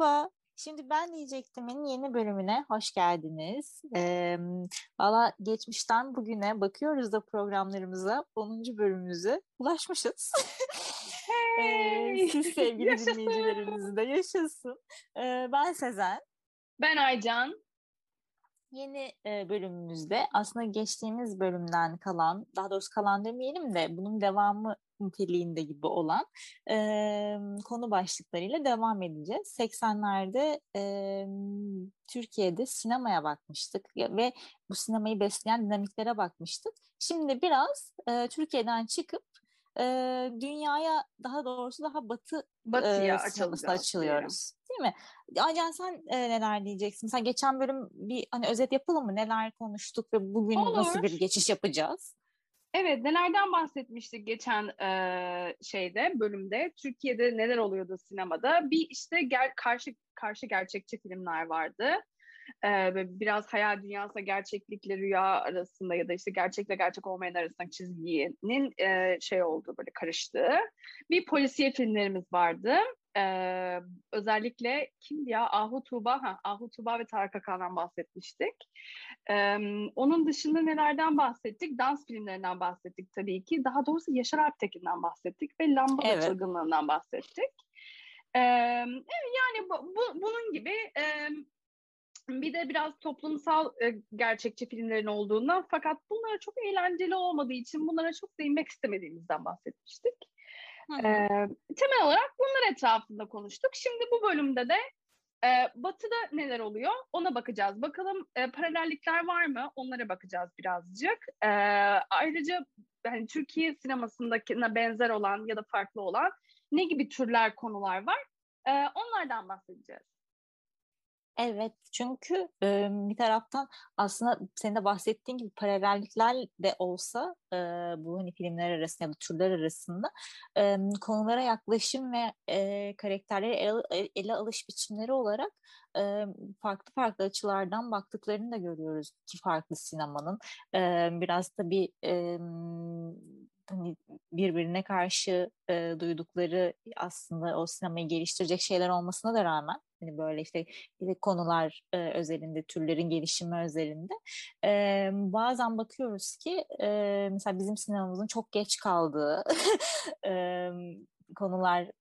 Merhaba, şimdi ben diyecektimin yeni bölümüne hoş geldiniz. Valla geçmişten bugüne bakıyoruz da programlarımıza 10. bölümümüze ulaşmışız. Hey! Siz sevgili dinleyicilerimiz de yaşasın. Ben Sezen. Ben Aycan. Yeni bölümümüzde aslında geçtiğimiz bölümden kalan, daha doğrusu kalan demeyelim de bunun devamı niteliğinde gibi olan konu başlıklarıyla devam edeceğiz. 80'lerde Türkiye'de sinemaya bakmıştık ve bu sinemayı besleyen dinamiklere bakmıştık. Şimdi biraz Türkiye'den çıkıp dünyaya, daha doğrusu daha batıya açılıyoruz. Değil mi? Aycan, sen neler diyeceksin? Sen geçen bölüm bir özet yapalım mı? Neler konuştuk ve bugün nasıl bir geçiş yapacağız? Evet, nelerden bahsetmiştik geçen bölümde? Türkiye'de neler oluyordu sinemada? Bir karşı gerçekçi filmler vardı. Biraz hayal dünyasına, gerçeklikle rüya arasında ya da gerçekle gerçek olmayan arasındaki çizginin olduğu, böyle karıştığı bir polisiye filmlerimiz vardı. Özellikle kimdi ya? Ahu Tuğba ve Tarık Akan'dan bahsetmiştik. Onun dışında nelerden bahsettik? Dans filmlerinden bahsettik tabii ki. Daha doğrusu Yaşar Alptekin'den bahsettik ve Lambada çılgınlığından bahsettik. Bunun gibi bir de biraz toplumsal gerçekçi filmlerin olduğundan, fakat bunlara çok eğlenceli olmadığı için bunlara çok değinmek istemediğimizden bahsetmiştik. Temel olarak bunlar etrafında konuştuk. Şimdi bu bölümde de Batı'da neler oluyor ona bakacağız. Bakalım paralellikler var mı? Onlara bakacağız birazcık. Ayrıca Türkiye sinemasındakine benzer olan ya da farklı olan ne gibi türler, konular var? Onlardan bahsedeceğiz. Evet, çünkü bir taraftan aslında senin de bahsettiğin gibi paralellikler de olsa bu filmler arasında ya da türler arasında konulara yaklaşım ve karakterlere ele alış biçimleri olarak farklı açılardan baktıklarını da görüyoruz ki farklı sinemanın. Biraz da bir birbirine karşı duydukları aslında o sinemayı geliştirecek şeyler olmasına da rağmen böyle konular özelinde, türlerin gelişimi özelinde bazen bakıyoruz ki mesela bizim sinemamızın çok geç kaldığı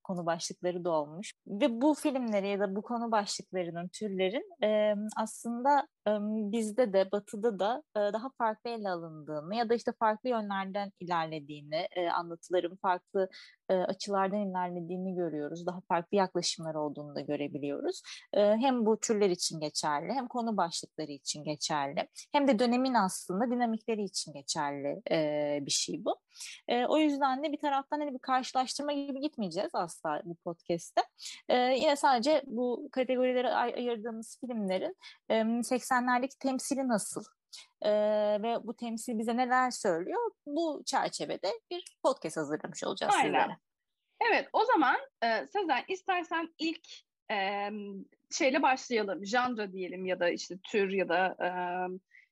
konu başlıkları da olmuş ve bu filmleri ya da bu konu başlıklarının, türlerin aslında bizde de, Batı'da da daha farklı ele alındığını ya da farklı yönlerden ilerlediğini, anlatıların farklı açılardan ilerlediğini görüyoruz. Daha farklı yaklaşımlar olduğunu da görebiliyoruz. Hem bu türler için geçerli, hem konu başlıkları için geçerli, hem de dönemin aslında dinamikleri için geçerli bir şey bu. O yüzden de bir taraftan bir karşılaştırma gibi gitmeyeceğiz asla bu podcast'te. Yine sadece bu kategorilere ayırdığımız filmlerin 80'lerdeki temsili nasıl ve bu temsil bize neler söylüyor? Bu çerçevede bir podcast hazırlamış olacağız sizlere. Evet, o zaman Sezen, istersen ilk şeyle başlayalım. Janra diyelim ya da tür ya da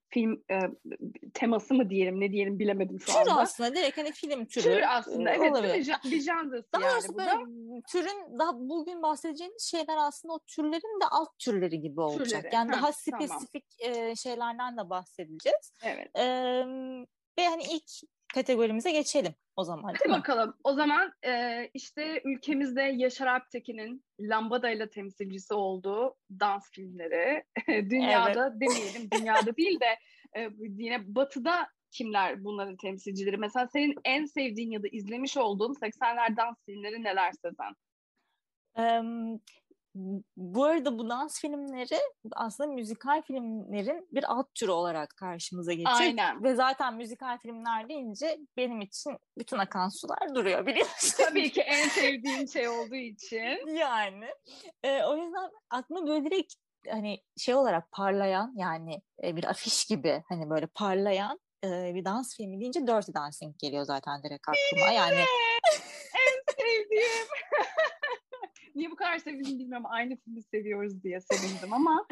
film teması mı diyelim, ne diyelim bilemedim şu anda. Tür aslında direkt film türü. Tür aslında evet, bir janrası daha doğrusu böyle türün, daha bugün bahsedeceğimiz şeyler aslında o türlerin de alt türleri gibi olacak. Türleri. Yani daha spesifik şeylerden de bahsedeceğiz. Evet. Ve ilk kategorimize geçelim o zaman. Hadi bakalım. O zaman ülkemizde Yaşar Alptekin'in Lambada ile temsilcisi olduğu dans filmleri dünyada demeyelim, dünyada değil de yine Batı'da kimler bunların temsilcileri? Mesela senin en sevdiğin ya da izlemiş olduğun 80'ler dans filmleri neler Sezen? Bu arada bu dans filmleri aslında müzikal filmlerin bir alt türü olarak karşımıza geçiyor. Aynen. Ve zaten müzikal filmler deyince benim için bütün akan sular duruyor, biliyorsun. Tabii ki en sevdiğim şey olduğu için. O yüzden aklıma böyle direkt olarak parlayan, bir afiş gibi böyle parlayan bir dans filmi deyince Dirty Dancing geliyor zaten direkt aklıma. En sevdiğim. Niye bu kadar sevdiğimi bilmiyorum. Aynı filmi seviyoruz diye sevindim ama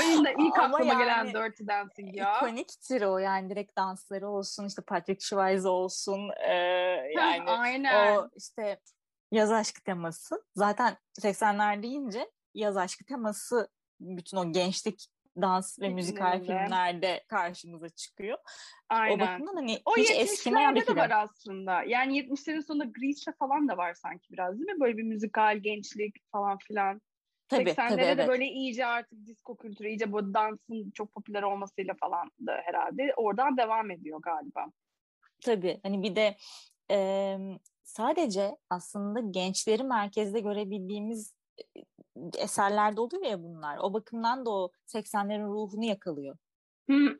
benim de ilk aklıma gelen Dirty Dancing ya. İkoniktir o, direkt dansları olsun, Patrick Swayze olsun. Aynen. O Yaz aşkı teması. Zaten 80'ler deyince yaz aşkı teması bütün o gençlik dans ve müzikal filmlerde karşımıza çıkıyor. Aynen. O bakımdan hani o hiç eskimeyen bir film. O 70'lerde de var aslında. Yani 70'lerin sonunda Grease'le falan da var sanki biraz, değil mi? Böyle bir müzikal, gençlik falan filan. Tabii, 80'lerde tabii, evet. De böyle iyice artık disco kültürü, iyice bu dansın çok popüler olmasıyla falan da herhalde oradan devam ediyor galiba. Tabii. Hani bir de sadece aslında gençleri merkezde görebildiğimiz eserlerde oluyor ya bunlar. O bakımdan da o 80'lerin ruhunu yakalıyor.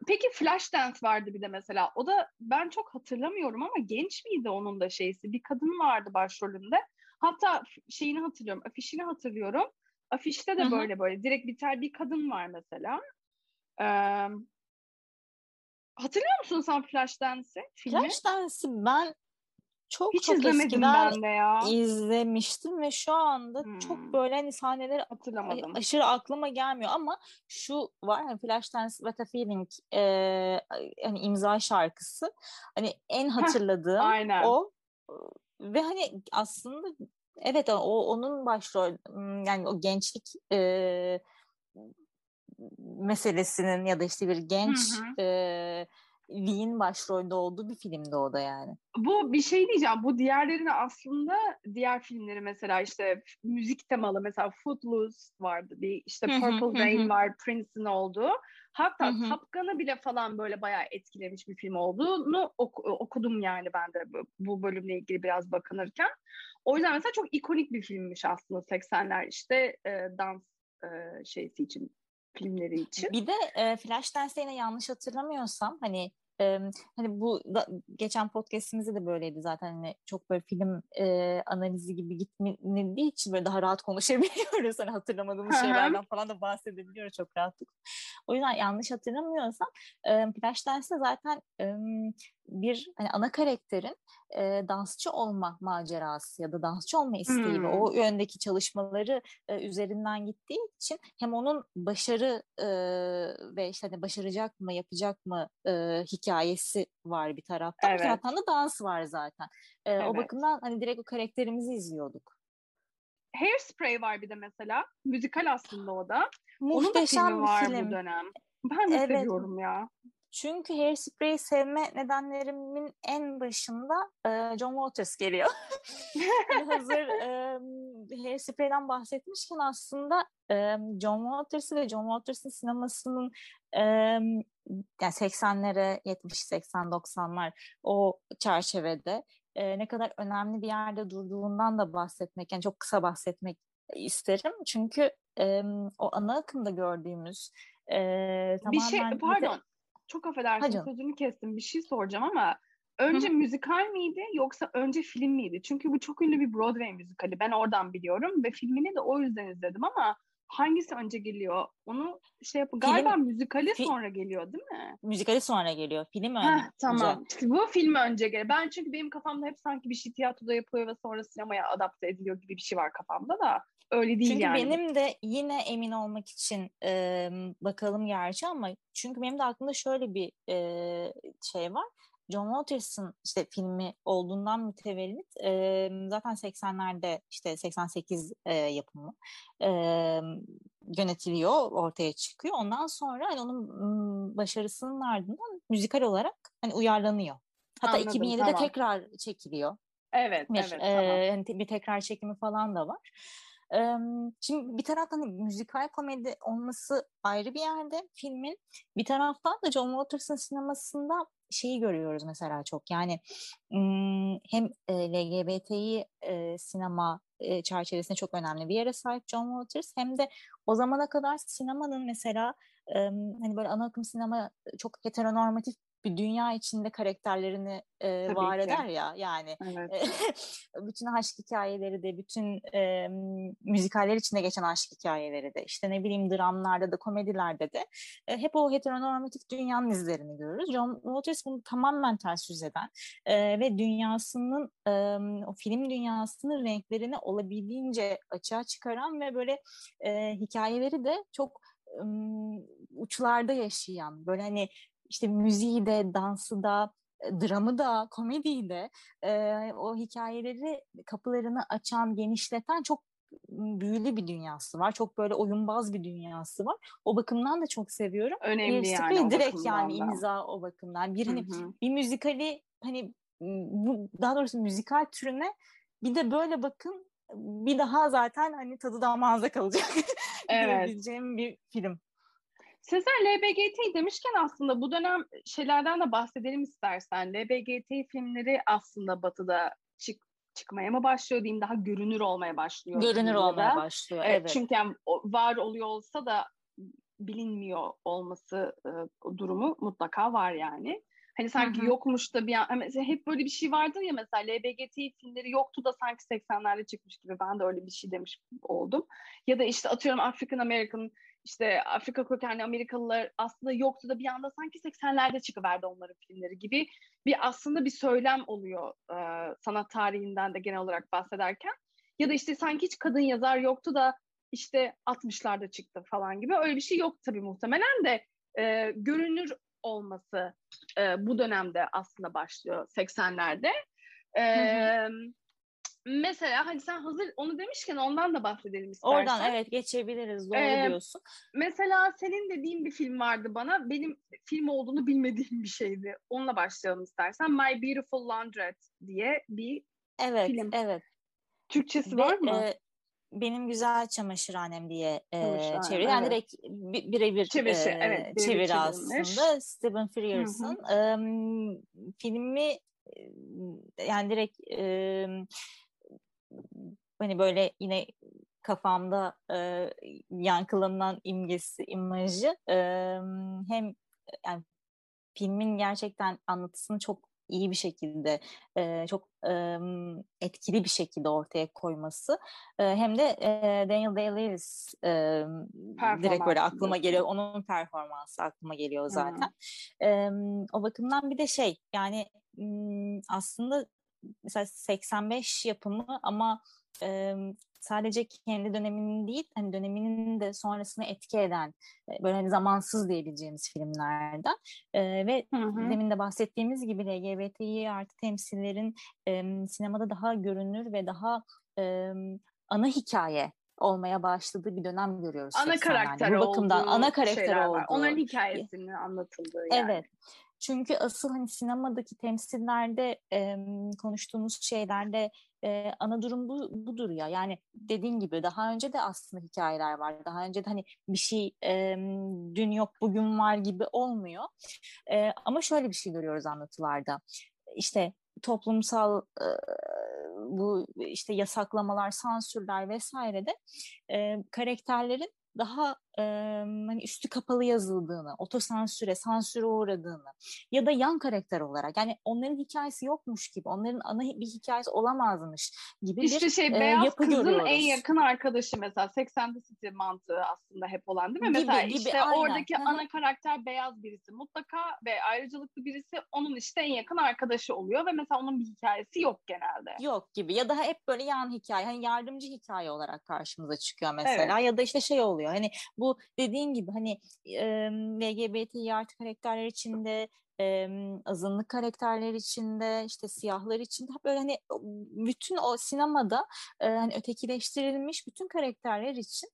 Peki Flashdance vardı bir de mesela. O da ben çok hatırlamıyorum ama genç miydi onun da şeysi? Bir kadın vardı başrolünde. Hatta şeyini hatırlıyorum, afişini hatırlıyorum. Afişte de böyle böyle direkt biter bir kadın var mesela. Hatırlıyor musun sen Flashdance'i? Flashdance'i ben çok hiç çok eskiden izlemiştim ve şu anda çok böyle hani sahneleri hatırlamadım. Aşırı aklıma gelmiyor ama şu var hani Flashdance What a Feeling hani imza şarkısı hani en hatırladığım o ve hani aslında evet o onun başrol yani o gençlik meselesinin ya da işte bir gençliğin başrolde olduğu bir filmdi o da yani. Bu bir şey diyeceğim. Bu diğerlerini aslında diğer filmleri mesela işte müzik temalı mesela Footloose vardı bir işte Purple Rain var Prince'in olduğu. Hatta Top Gun'ı bile falan böyle bayağı etkilemiş bir film olduğunu okudum yani ben de bu bölümle ilgili biraz bakınırken. O yüzden mesela çok ikonik bir filmmiş aslında 80'ler işte dans şeysi için. Filmleri için. Bir de Flashdance'de yine yanlış hatırlamıyorsam hani bu da, geçen podcast'imizde de böyleydi zaten hani çok böyle film analizi gibi gitmediği için böyle daha rahat konuşabiliyoruz. Hani hatırlamadığımız şeylerden falan da bahsedebiliyoruz çok rahatlıkla. O yüzden yanlış hatırlamıyorsam Flashdance'de zaten bir hani ana karakterin dansçı olma macerası ya da dansçı olma isteği ve o yöndeki çalışmaları üzerinden gittiği için hem onun başarı ve işte hani başaracak mı yapacak mı hikayesi var bir taraftan. Evet. Bir taraftan da dans var zaten. Evet. O bakımdan hani direkt o karakterimizi izliyorduk. Hairspray var bir de mesela. Müzikal aslında o da. Muhteşem onun da filmi var bu dönem. Ben de seviyorum ya. Çünkü Hairspray'i sevme nedenlerimin en başında John Waters geliyor. Hazır Hairspray'den bahsetmişken aslında John Waters'ı ve John Waters'ın sinemasının yani 80'lere, 70-80-90'lar o çerçevede ne kadar önemli bir yerde durduğundan da bahsetmek, yani çok kısa bahsetmek isterim. Çünkü o ana akımda gördüğümüz tamamen... Bir şey, pardon. Çok affedersin sözünü kestim. Bir şey soracağım ama önce müzikal miydi yoksa önce film miydi? Çünkü bu çok ünlü bir Broadway müzikali. Ben oradan biliyorum ve filmini de o yüzden izledim ama hangisi önce geliyor? Onu şey yapın. Galiba müzikali sonra geliyor değil mi? Müzikali sonra geliyor. Film önce. Tamam. Bu film önce geliyor. Ben çünkü benim kafamda hep sanki bir şey tiyatroda yapılıyor ve sonra sinemaya adapte ediliyor gibi bir şey var kafamda da. Öyle değil çünkü yani. Çünkü benim de yine emin olmak için bakalım gerçi ama çünkü benim de aklımda şöyle bir şey var. John Waters'ın işte filmi olduğundan mütevellit zaten 80'lerde işte 88 yapımı yönetiliyor, ortaya çıkıyor. Ondan sonra hani onun başarısının ardından müzikal olarak hani uyarlanıyor. Hatta anladım, 2007'de tekrar çekiliyor. Evet, bir tekrar çekimi falan da var. Şimdi bir taraftan müzikal komedi olması ayrı bir yerde filmin, bir taraftan da John Waters'ın sinemasında şeyi görüyoruz mesela çok yani hem LGBT'yi sinema çerçevesinde çok önemli bir yere sahip John Waters hem de o zamana kadar sinemanın mesela hani böyle ana akım sinema çok heteronormatif bir dünya içinde karakterlerini var eder ya yani bütün aşk hikayeleri de bütün müzikaller içinde geçen aşk hikayeleri de işte ne bileyim dramlarda da komedilerde de hep o heteronormatif dünyanın izlerini görürüz. John Waters bunu tamamen ters yüz eden ve dünyasının o film dünyasının renklerini olabildiğince açığa çıkaran ve böyle hikayeleri de çok uçlarda yaşayan böyle hani İşte müziği de, dansı da, dramı da, komediyi de o hikayeleri kapılarını açan, genişleten çok büyülü bir dünyası var. Çok böyle oyunbaz bir dünyası var. O bakımdan da çok seviyorum. Önemli yani. Direkt yani imza o bakımdan. Bir, hani, bir müzikali, hani daha doğrusu müzikal türüne bir de böyle bakın, bir daha zaten hani tadı damağınıza kalacak diyebileceğim bir film. Sezer, LBGT demişken aslında bu dönem şeylerden de bahsedelim istersen. LBGT filmleri aslında Batı'da çıkmaya mı başlıyor diyeyim, daha görünür olmaya başlıyor. Görünür olmaya başlıyor, evet. Çünkü yani var oluyor olsa da bilinmiyor olması durumu mutlaka var yani. Hani sanki yokmuş da bir an, hep böyle bir şey vardır ya mesela, LBGT filmleri yoktu da sanki 80'lerde çıkmış gibi, ben de öyle bir şey demiş oldum. Ya da işte atıyorum African American, işte Afrika kökenli Amerikalılar aslında yoktu da bir anda sanki 80'lerde çıkıverdi onların filmleri gibi bir aslında bir söylem oluyor sanat tarihinden de genel olarak bahsederken. Ya da işte sanki hiç kadın yazar yoktu da işte 60'larda çıktı falan gibi, öyle bir şey yok tabii muhtemelen de görünür olması bu dönemde aslında başlıyor 80'lerde. Mesela hani sen hazır onu demişken ondan da bahsedelim istersen. Oradan evet geçebiliriz, doğru diyorsun. Mesela senin dediğin bir film vardı bana, benim film olduğunu bilmediğim bir şeydi. Onunla başlayalım istersen. My Beautiful Laundrette diye bir film. Evet. Türkçesi var mı? Benim Güzel Çamaşırhanem diye çeviri. Yani direkt birebir çeviri aslında. Stephen Frears'ın filmi yani direkt hani böyle yine kafamda yankılanan imajı hem yani filmin gerçekten anlatısını çok iyi bir şekilde, çok etkili bir şekilde ortaya koyması. Hem de Daniel Day-Lewis direkt böyle aklıma geliyor. Onun performansı aklıma geliyor zaten. O bakımdan bir de şey, yani aslında mesela 85 yapımı ama sadece kendi döneminin değil, hani döneminin de sonrasını etki eden böyle hani zamansız diyebileceğimiz filmlerden ve demin de bahsettiğimiz gibi LGBTİ artı temsillerin sinemada daha görünür ve daha ana hikaye olmaya başladığı bir dönem görüyoruz. Ana karakter olduğu, ana karakter olduğu. Onların hikayesinin anlatıldığı yani. Evet. Çünkü asıl hani sinemadaki temsillerde konuştuğumuz şeylerde ana durum budur ya. Yani dediğin gibi daha önce de aslında hikayeler var. Daha önce de hani bir şey dün yok bugün var gibi olmuyor. Ama şöyle bir şey görüyoruz anlatılarda. İşte toplumsal bu işte yasaklamalar, sansürler vesaire de karakterlerin daha hani üstü kapalı yazıldığını, otosansüre, sansüre uğradığını ya da yan karakter olarak, yani onların hikayesi yokmuş gibi, onların ana bir hikayesi olamazmış gibi işte bir beyaz yapı kızın görüyoruz. En yakın arkadaşı mesela 80'de City mantığı aslında hep olan değil mi? Gibi, mesela gibi, işte aynen. Oradaki ana karakter beyaz birisi mutlaka ve ayrıcalıklı birisi, onun işte en yakın arkadaşı oluyor ve mesela onun bir hikayesi yok genelde. Yok gibi ya da hep böyle yan hikaye, hani yardımcı hikaye olarak karşımıza çıkıyor mesela ya da işte şey oluyor. Hani bu dediğim gibi hani LGBTİ artı karakterler içinde, azınlık karakterler içinde, işte siyahlar içinde böyle hani bütün o sinemada hani ötekileştirilmiş bütün karakterler için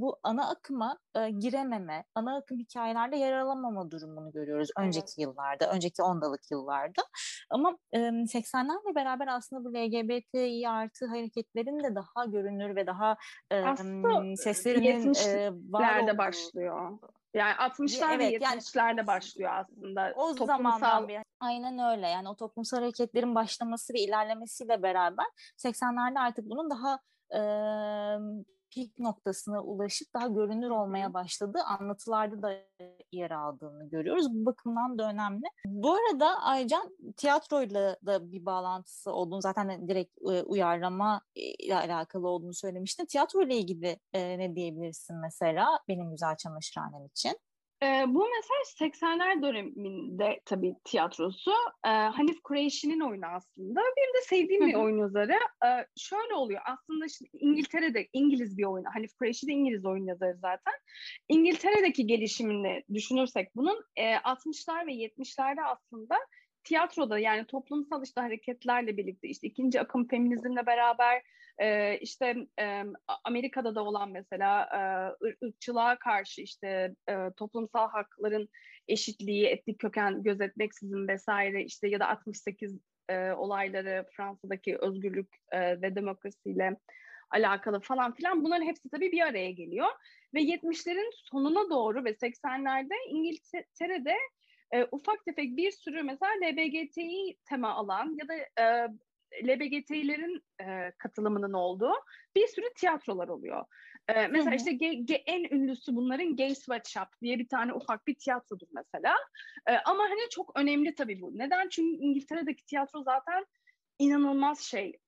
bu ana akıma girememe, ana akım hikayelerde yer alamama durumunu görüyoruz önceki yıllarda, önceki ondalık yıllarda. Ama 80'lerle beraber aslında bu LGBTİ artı hareketlerin de daha görünür ve daha seslerinin var olduğu başlıyor. Yani 60'lar ve 70'lerde başlıyor aslında. O zamandan bir. Aynen öyle. Yani o toplumsal hareketlerin başlaması ve ilerlemesiyle beraber 80'lerde artık bunun daha pik noktasına ulaşıp daha görünür olmaya başladığı, anlatılarda da yer aldığını görüyoruz. Bu bakımdan da önemli. Bu arada Aycan, tiyatroyla da bir bağlantısı olduğunu, zaten direkt uyarlama ile alakalı olduğunu söylemiştin. Tiyatroyla ilgili ne diyebilirsin mesela Benim Güzel Çamaşırhanem için? Bu mesela 80'ler döneminde tabii tiyatrosu. Hanif Kureyşi'nin oyunu aslında. Benim de sevdiğim bir oyun yazarı. Şöyle oluyor aslında, işte İngiltere'de İngiliz bir oyun. Hanif Kureyşi de İngiliz oyun yazarı zaten. İngiltere'deki gelişimini düşünürsek bunun 60'lar ve 70'lerde aslında tiyatroda yani toplumsal işte hareketlerle birlikte işte ikinci akım feminizmle beraber işte Amerika'da da olan mesela ırkçılığa karşı işte toplumsal hakların eşitliği, etnik köken gözetmeksizin vesaire işte ya da 68 olayları, Fransa'daki özgürlük ve demokrasiyle alakalı falan filan, bunların hepsi tabii bir araya geliyor. Ve 70'lerin sonuna doğru ve 80'lerde İngiltere'de ufak tefek bir sürü mesela LGBT'yi tema alan ya da LGBT'lerin katılımının olduğu bir sürü tiyatrolar oluyor. Mesela hı hı. işte en ünlüsü bunların Gay Sweatshop diye bir tane ufak bir tiyatrodur mesela. Ama hani çok önemli tabii bu. Neden? Çünkü İngiltere'deki tiyatro zaten inanılmaz şey.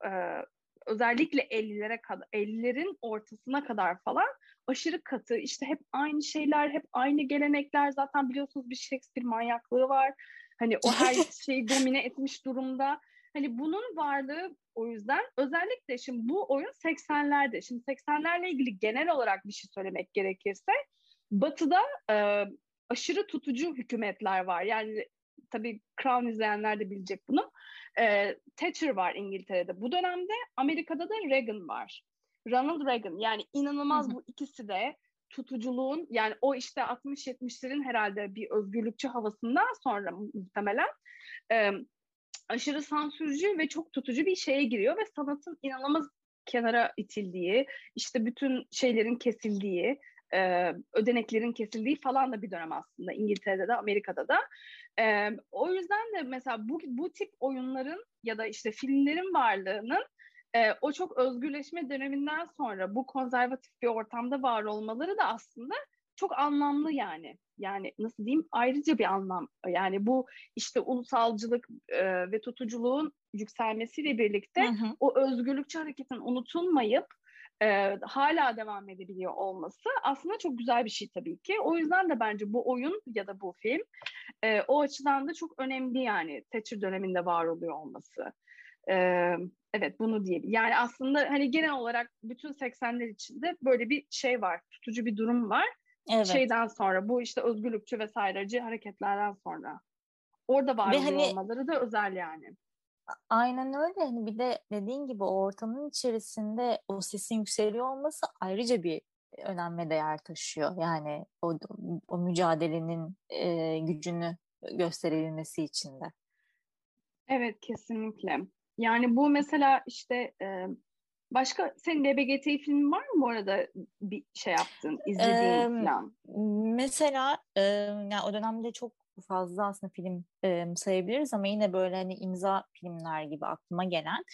Özellikle 50'lere kadar, 50'lerin ortasına kadar falan aşırı katı. İşte hep aynı şeyler, hep aynı gelenekler. Zaten biliyorsunuz bir Shakespeare manyaklığı var. Hani o her şeyi domine etmiş durumda. Hani bunun varlığı o yüzden özellikle şimdi bu oyun 80'lerde. Şimdi 80'lerle ilgili genel olarak bir şey söylemek gerekirse Batı'da aşırı tutucu hükümetler var. Yani tabii Crown izleyenler de bilecek bunu. Thatcher var İngiltere'de bu dönemde. Amerika'da da Reagan var. Ronald Reagan. Yani inanılmaz bu ikisi de tutuculuğun, yani o işte 60-70'lerin herhalde bir özgürlükçü havasından sonra muhtemelen aşırı sansürcü ve çok tutucu bir şeye giriyor ve sanatın inanılmaz kenara itildiği, işte bütün şeylerin kesildiği, ödeneklerin kesildiği falan da bir dönem aslında İngiltere'de de Amerika'da da. O yüzden de mesela bu tip oyunların ya da işte filmlerin varlığının o çok özgürleşme döneminden sonra bu konservatif bir ortamda var olmaları da aslında çok anlamlı yani. Yani nasıl diyeyim, ayrıca bir anlam. Yani bu işte ulusalcılık ve tutuculuğun yükselmesiyle birlikte hı hı. o özgürlükçü hareketin unutulmayıp hala devam edebiliyor olması aslında çok güzel bir şey tabii ki. O yüzden de bence bu oyun ya da bu film o açıdan da çok önemli yani Thatcher döneminde var oluyor olması. Evet, bunu diyelim. Yani aslında hani genel olarak bütün 80'ler içinde böyle bir şey var, tutucu bir durum var. Evet. Şeyden sonra, bu işte özgürlükçü vesaireci hareketlerden sonra. Orada var oluyor hani, olmaları da özel yani. Aynen öyle. Hani bir de dediğin gibi o ortamın içerisinde o sesin yükseliyor olması ayrıca bir önem ve değer taşıyor. Yani o mücadelenin gücünü gösterilmesi için de. Evet, kesinlikle. Yani bu mesela işte başka, senin LGBTİ filmin var mı bu arada, bir şey yaptın, izlediğin falan? Mesela yani o dönemde çok fazla aslında film sayabiliriz ama yine böyle hani imza filmler gibi aklıma gelen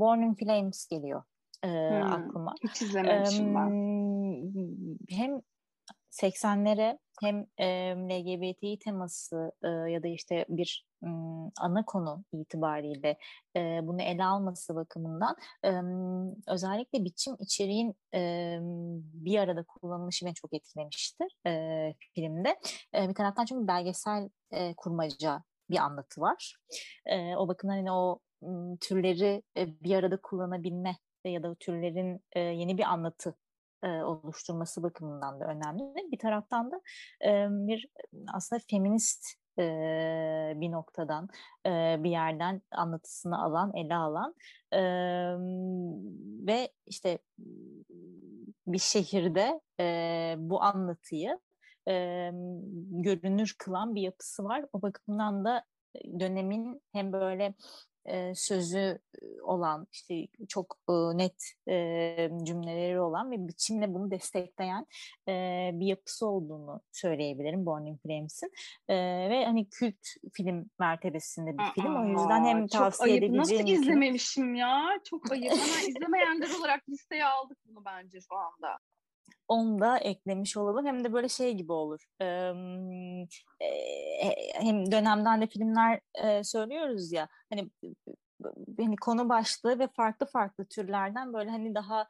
Born in Flames geliyor aklıma. Hiç izlememişim ben. Hem 80'lere hem LGBTİ teması ya da işte bir ana konu itibariyle bunu ele alması bakımından özellikle biçim, içeriğin bir arada kullanılışı beni çok etkilemişti filmde. Bir taraftan çünkü belgesel kurmaca bir anlatı var. O bakımdan hani o türleri bir arada kullanabilme ya da o türlerin yeni bir anlatı oluşturması bakımından da önemli. Bir taraftan da bir aslında feminist bir noktadan, bir yerden anlatısını alan, ele alan ve işte bir şehirde bu anlatıyı görünür kılan bir yapısı var. O bakımdan da dönemin hem böyle sözü olan, işte çok net cümleleri olan ve biçimle bunu destekleyen bir yapısı olduğunu söyleyebilirim Born in Flames'in. Ve hani kült film mertebesinde bir film. O yüzden hem tavsiye edebileceğim. Nasıl film... izlememişim ya? Çok ayıp. Ama izlemeyenler olarak listeye aldık bunu bence şu anda. Onu da eklemiş olalım. Hem de böyle şey gibi olur. Hem dönemden de filmler söylüyoruz ya. Hani konu başlığı ve farklı farklı türlerden böyle hani daha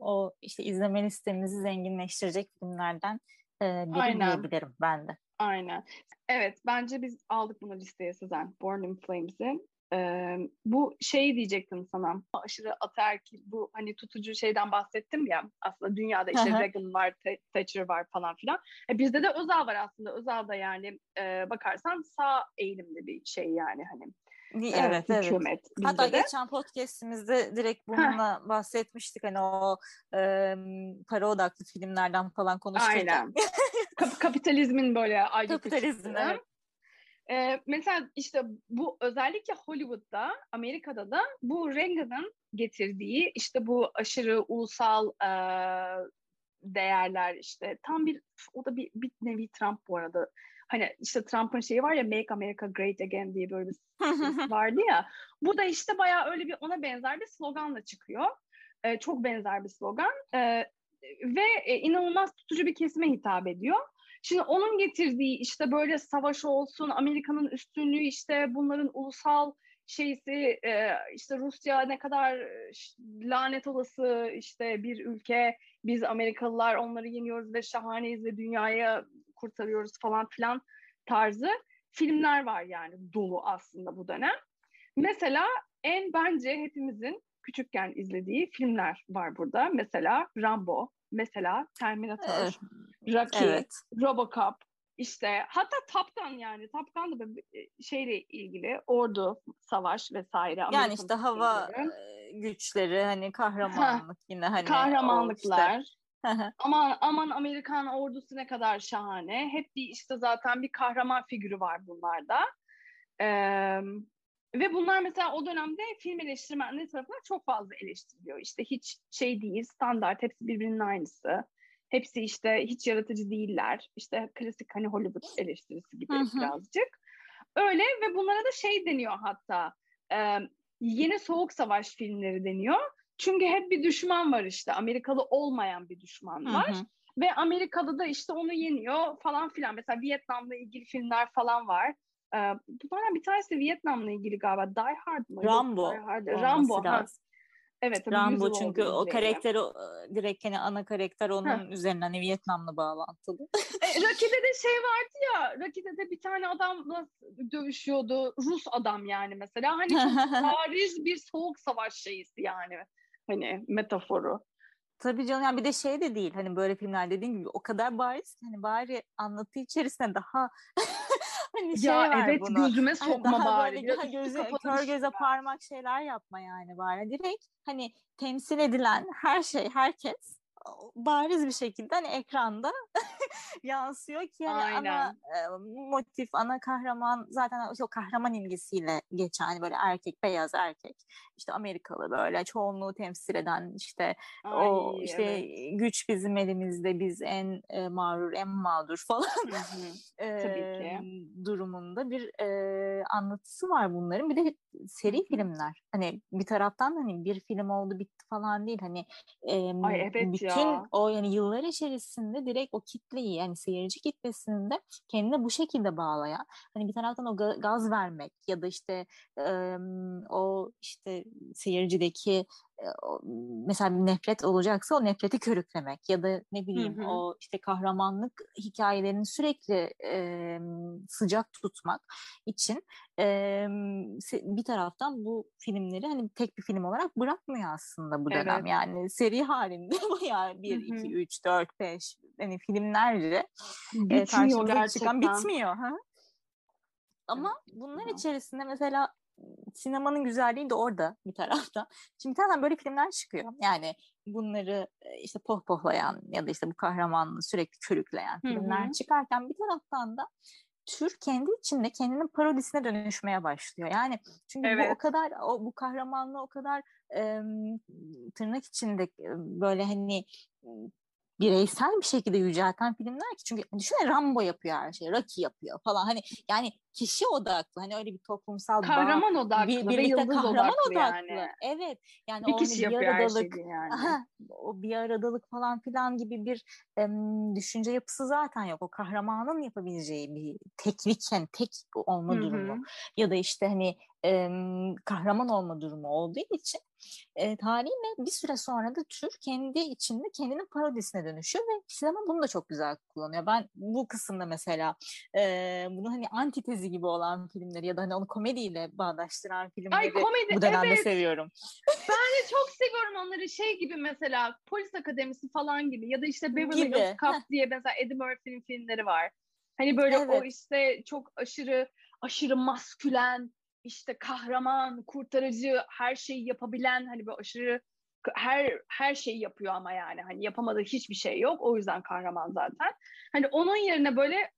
o işte izleme listemizi zenginleştirecek filmlerden biri diyebilirim ben de. Aynen. Evet, bence biz aldık bunu listeye Suzan. Born in Flames'i. Bu şey diyecektim sana, aşırı ataerkil bu hani tutucu şeyden bahsettim ya, aslında dünyada işte Reagan var, Thatcher var falan filan. Bizde de Özal var aslında. Özal da yani bakarsan sağ eğilimli bir şey yani hani. Evet, evet. Hatta de geçen podcastimizde direkt bununla bahsetmiştik. Hani o para odaklı filmlerden falan konuştuk. Aynen. Kapitalizmin böyle ayrı kapitalizm, evet. Mesela işte bu özellikle Hollywood'da, Amerika'da da bu Reagan'ın getirdiği işte bu aşırı ulusal değerler, işte tam bir, o da bir nevi Trump bu arada. Hani işte Trump'ın şeyi var ya, Make America Great Again diye böyle bir şey vardı ya. Bu da işte bayağı öyle bir ona benzer bir sloganla çıkıyor. Çok benzer bir slogan ve inanılmaz tutucu bir kesime hitap ediyor. Şimdi onun getirdiği işte böyle savaş olsun, Amerika'nın üstünlüğü, işte bunların ulusal şeysi, işte Rusya ne kadar lanet olası işte bir ülke, biz Amerikalılar onları yeniyoruz ve şahaneyiz ve dünyaya kurtarıyoruz falan filan tarzı filmler var yani, dolu aslında bu dönem. Mesela en bence hepimizin küçükken izlediği filmler var burada. Mesela Rambo, mesela Terminator, Rocky, RoboCop, işte hatta Top Gun yani. Top Gun da şeyle ilgili, ordu, savaş vesaire. Amerika yani işte hava güçleri, hani kahramanlık yine hani. Kahramanlıklar. Işte. aman Amerikan ordusu ne kadar şahane. Hep bir işte zaten bir kahraman figürü var bunlarda. Ve bunlar mesela o dönemde film eleştirmenleri tarafından çok fazla eleştiriliyor. İşte hiç şey değil, standart, hepsi birbirinin aynısı. Hepsi işte hiç yaratıcı değiller. İşte klasik hani Hollywood eleştirisi gibi birazcık. Öyle ve bunlara da şey deniyor hatta. Yeni soğuk savaş filmleri deniyor. Çünkü hep bir düşman var işte. Amerikalı olmayan bir düşman var. Ve Amerikalı da işte onu yeniyor falan filan. Mesela Vietnam'la ilgili filmler falan var. Bunlardan bir tanesi de Vietnam'la ilgili galiba. Die Hard mı? Rambo. Die Hard. Rambo. Evet, Rambo çünkü o karakteri direkt hani ana karakter onun üzerine hani Vietnam'la bağlantılı. Rocky'de de şey vardı ya, Rocky'de de bir tane adamla dövüşüyordu. Rus adam yani mesela. Hani bariz bir soğuk savaş şeysi yani. Hani metaforu. Tabii canım yani, bir de şey de değil. Hani böyle filmler dediğin gibi o kadar bariz. Hani bari anlatı içerisinde daha... Hani şey ya evet bunu. Gözüme sokma yani bari. Daha göze, kör göze parmak şeyler yapma yani bari. Direkt hani temsil edilen her şey, herkes bariz bir şekilde hani ekranda yansıyor ki yani ana motif, ana kahraman zaten o kahraman imgesiyle geçen hani böyle erkek, beyaz erkek, işte Amerikalı böyle çoğunluğu temsil eden işte o işte güç bizim elimizde, biz en mağrur, en mağdur falan durumunda bir anlatısı var bunların. Bir de seri filmler, hani bir taraftan hani bir film oldu bitti falan değil hani bütün ya. O yani yıllar içerisinde direkt o kitleyi yani seyirci kitlesinde kendine bu şekilde bağlayan, hani bir taraftan o gaz vermek ya da işte o işte seyircideki mesela bir nefret olacaksa o nefreti körüklemek ya da ne bileyim o işte kahramanlık hikayelerini sürekli sıcak tutmak için bir taraftan bu filmleri hani tek bir film olarak bırakmıyor aslında bu dönem. Yani seri halinde bayağı 1, 2, 3, 4, 5 hani filmlerce karşımıza çıkan bitmiyor. Ama bunlar içerisinde mesela sinemanın güzelliği de orada bir taraftan. Şimdi bir taraftan böyle filmler çıkıyor. Yani bunları işte pohpohlayan ya da işte bu kahramanlığı sürekli körükleyen filmler çıkarken bir taraftan da tür kendi içinde kendinin parodisine dönüşmeye başlıyor. Yani çünkü bu o kadar bu kahramanlığı o kadar tırnak içinde böyle hani bireysel bir şekilde yücelten filmler ki, çünkü düşünün Rambo yapıyor her şeyi, Rocky yapıyor falan hani yani kişi odaklı, hani öyle bir toplumsal kahraman odaklı ve yıldız kahraman odaklı yani. Evet yani bir kişi yapıyor her şeyi yani. O bir aradalık falan filan gibi bir düşünce yapısı zaten yok. O kahramanın yapabileceği bir teklik yani tek olma durumu ya da işte hani kahraman olma durumu olduğu için haliyle bir süre sonra da tür kendi içinde kendinin parodisine dönüşüyor ve sinema bunu da çok güzel kullanıyor. Ben bu kısımda mesela bunu hani antitezi gibi olan filmleri ya da hani onu komediyle bağdaştıran filmleri bu dönemde seviyorum. Ben de çok seviyorum onları, şey gibi mesela Polis Akademisi falan gibi ya da işte Beverly Hills Cop diye mesela Eddie Murphy'nin filmleri var. Hani böyle o işte çok aşırı maskülen, işte kahraman, kurtarıcı, her şeyi yapabilen, hani böyle aşırı her şeyi yapıyor ama yani hani yapamadığı hiçbir şey yok. O yüzden kahraman zaten. Hani onun yerine böyle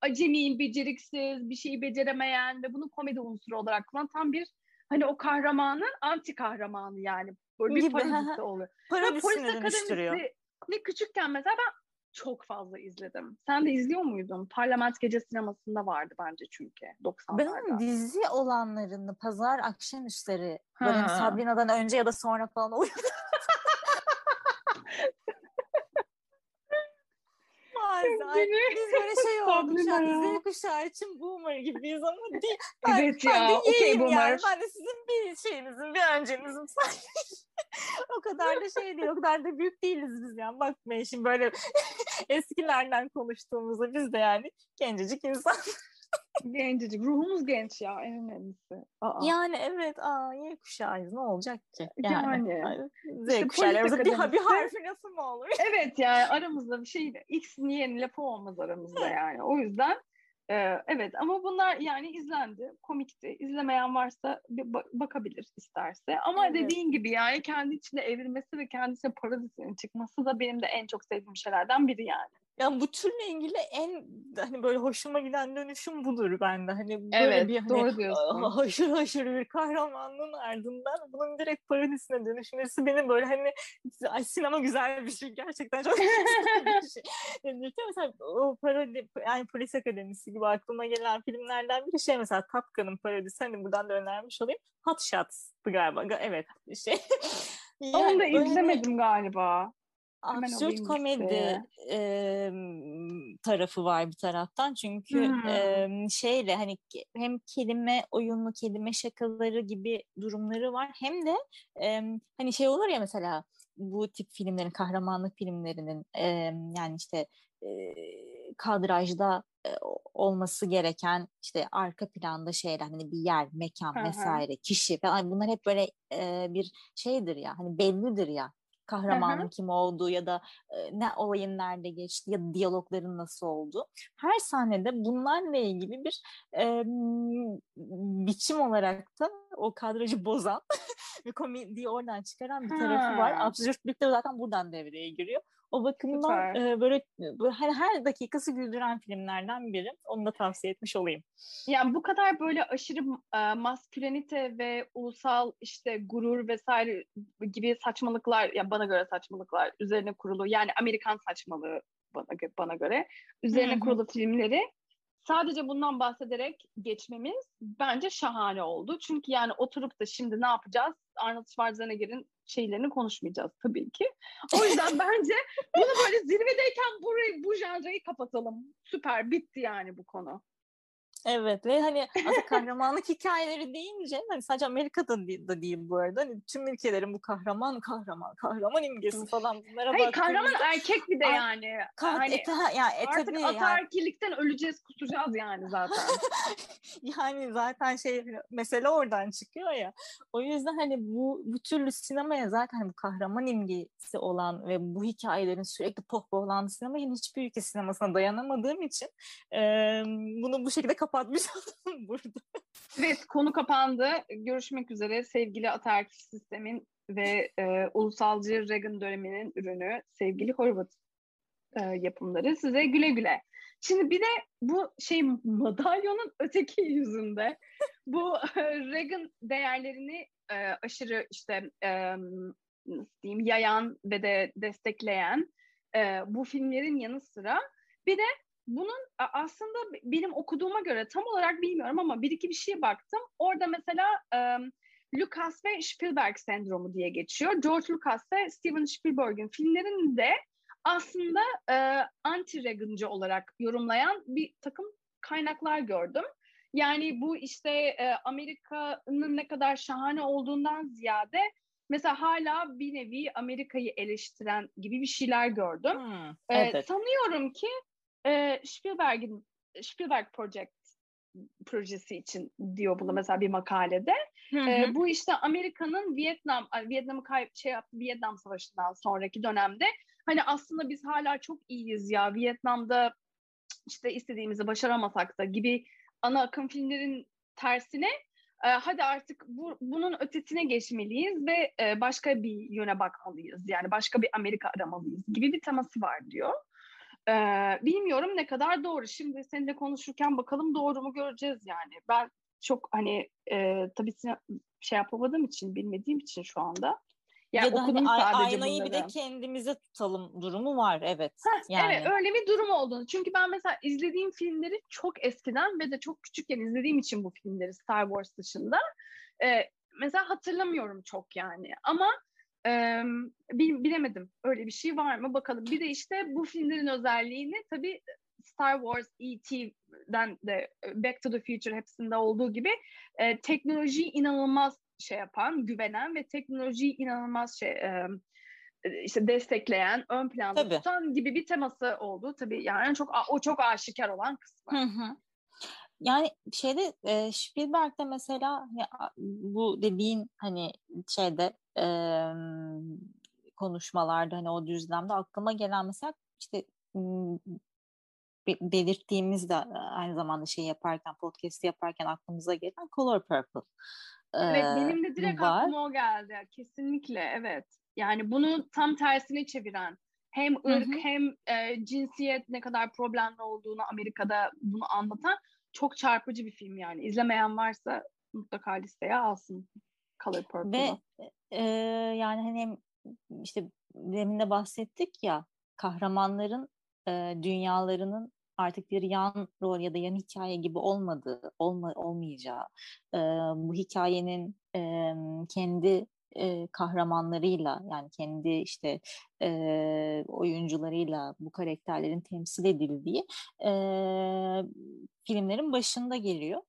acemi, beceriksiz, bir şeyi beceremeyen ve bunu komedi unsuru olarak kullanan tam bir hani o kahramanın anti kahramanı yani. Böyle bir parodisi oluyor. Parodisini dönüştürüyor. Ne küçükken mesela ben çok fazla izledim. Sen de izliyor muydun? Parlament Gece Sineması'nda vardı bence çünkü 90'larda. Ben onun dizi olanlarını pazar akşamüstleri böyle Sabrina'dan önce ya da sonra falan uyuyordum. Biz böyle şey olmuş yani, Z kuşağı için boomer gibiyiz ama değil. Evet ben ya, okey boomer. Yani. Ben de sizin bir şeyinizin, bir öncenizim sanki. O kadar da şey değil, o kadar da büyük değiliz biz yani. Bakmayın şimdi böyle eskilerden konuştuğumuzda biz de yani gencecik insan. Gencecik, ruhumuz genç ya en önemlisi. Yani evet, Y kuşağıyız ne olacak ki? Yani Z kuşağıyız bir harfi nasıl mı olur? Evet yani aramızda bir şey, X yeni lafı olmaz aramızda yani. O yüzden evet ama bunlar yani izlendi, komikti. İzlemeyen varsa bakabilir isterse. Ama dediğin gibi yani kendi içinde evrilmesi ve kendisine parodisinin çıkması da benim de en çok sevdiğim şeylerden biri yani. Yani bu türle ilgili en hani böyle hoşuma giden dönüşüm budur bende. Hani böyle bir hani haşır bir kahramanlığın ardından bunun direkt parodisine dönüşmesi benim böyle hani ay sinema güzel bir şey gerçekten, çok güzel bir şey. Yani mesela o parodi yani Polis Akademisi gibi aklıma gelen filmlerden biri şey mesela Top Gun'ın parodisi, hani buradan da önermiş olayım. Hot Shots'tı galiba. Evet şey. Yani onu da izlemedim galiba. Absürt komedi tarafı var bir taraftan çünkü şeyle hani hem kelime oyunu, kelime şakaları gibi durumları var hem de hani şey olur ya mesela bu tip filmlerin, kahramanlık filmlerinin yani işte kadrajda olması gereken işte arka planda şeyler hani bir yer, mekan vesaire, kişi falan, bunlar hep böyle bir şeydir ya hani bellidir ya kahramanın kim olduğu ya da ne olayın nerede geçti ya da diyalogların nasıl olduğu. Her sahnede bunlarla ilgili bir biçim olarak da o kadrajı bozan ve komediyi oradan çıkaran bir tarafı var. Absürtlük de zaten buradan devreye giriyor. O bakımdan böyle her dakikası güldüren filmlerden biri. Onu da tavsiye etmiş olayım. Yani bu kadar böyle aşırı maskülenite ve ulusal işte gurur vesaire gibi saçmalıklar, ya yani bana göre saçmalıklar üzerine kurulu, yani Amerikan saçmalığı bana göre üzerine kurulu filmleri sadece bundan bahsederek geçmemiz bence şahane oldu. Çünkü yani oturup da şimdi ne yapacağız? Arnold Schwarzenegger'in şeylerini konuşmayacağız tabii ki. O yüzden bence bunu böyle zirvedeyken bu janrayı kapatalım. Süper, bitti yani bu konu. Evet ve hani kahramanlık hikayeleri deyince hani sadece Amerika'da da değil bu arada. Hani tüm ülkelerin bu kahraman imgesi falan bunlara baktığımızda. Kahraman erkek bir de yani. Artık ataerkillikten öleceğiz, kusacağız yani zaten. Yani zaten şey mesele oradan çıkıyor ya. O yüzden hani bu türlü sinemaya zaten bu kahraman imgesi olan ve bu hikayelerin sürekli pohpohlandığı sinemaya yani hiçbir ülke sinemasına dayanamadığım için bunu bu şekilde kapatmış oldum burada. Evet, konu kapandı. Görüşmek üzere sevgili ataerkil sistemin ve ulusalcı Reagan döneminin ürünü sevgili Horvat yapımları. Size güle güle. Şimdi bir de bu şey madalyonun öteki yüzünde bu Reagan değerlerini aşırı işte nasıl diyeyim yayan ve de destekleyen bu filmlerin yanı sıra bir de bunun aslında benim okuduğuma göre tam olarak bilmiyorum ama bir iki bir şeye baktım. Orada mesela Lucas ve Spielberg sendromu diye geçiyor. George Lucas ve Steven Spielberg'in filmlerinde aslında anti-Reagan'cı olarak yorumlayan bir takım kaynaklar gördüm. Yani bu işte Amerika'nın ne kadar şahane olduğundan ziyade mesela hala bir nevi Amerika'yı eleştiren gibi bir şeyler gördüm. Hmm, evet. Sanıyorum ki Spielberg projesi için diyor bunu mesela bir makalede. Bu işte Amerika'nın Vietnam Savaşı'ndan sonraki dönemde hani aslında biz hala çok iyiyiz ya, Vietnam'da işte istediğimizi başaramasak da gibi ana akım filmlerin tersine hadi artık bunun ötesine geçmeliyiz ve başka bir yöne bakmalıyız. Yani başka bir Amerika aramalıyız gibi bir teması var diyor. Bilmiyorum ne kadar doğru. Şimdi seninle konuşurken bakalım doğru mu göreceğiz yani. Ben çok hani tabii şey yapamadığım için, bilmediğim için şu anda. Yani ya da hani aynayı bunları bir de kendimize tutalım durumu var, evet. Yani. Evet, öyle bir durum olduğunu. Çünkü ben mesela izlediğim filmleri çok eskiden ve de çok küçükken izlediğim için bu filmleri Star Wars dışında mesela hatırlamıyorum çok yani. Ama bilemedim öyle bir şey var mı bakalım. Bir de işte bu filmlerin özelliğini tabii Star Wars, E.T.'den de Back to the Future hepsinde olduğu gibi teknolojiyi inanılmaz şey yapan, güvenen ve teknolojiyi inanılmaz işte destekleyen, ön planda tutan gibi bir teması oldu tabii. Yani çok aşikar olan kısmı. Hı hı. Yani şeyde Spielberg'de mesela ya, bu dediğin hani şeyde konuşmalarda hani o düzlemde aklıma gelen mesela işte belirttiğimiz de aynı zamanda şey yaparken, podcast'i yaparken aklımıza gelen Color Purple. Evet, benim de direkt aklıma o geldi. Kesinlikle, evet. Yani bunu tam tersine çeviren, hem ırk hem cinsiyet ne kadar problemli olduğunu Amerika'da bunu anlatan çok çarpıcı bir film yani. İzlemeyen varsa mutlaka listeye alsın Color Purple'ı. Ve yani hani işte demin de bahsettik ya, kahramanların dünyalarının artık bir yan rol ya da yan hikaye gibi olmadığı, olmayacağı, bu hikayenin kendi kahramanlarıyla, yani kendi işte oyuncularıyla bu karakterlerin temsil edildiği filmlerin başında geliyor.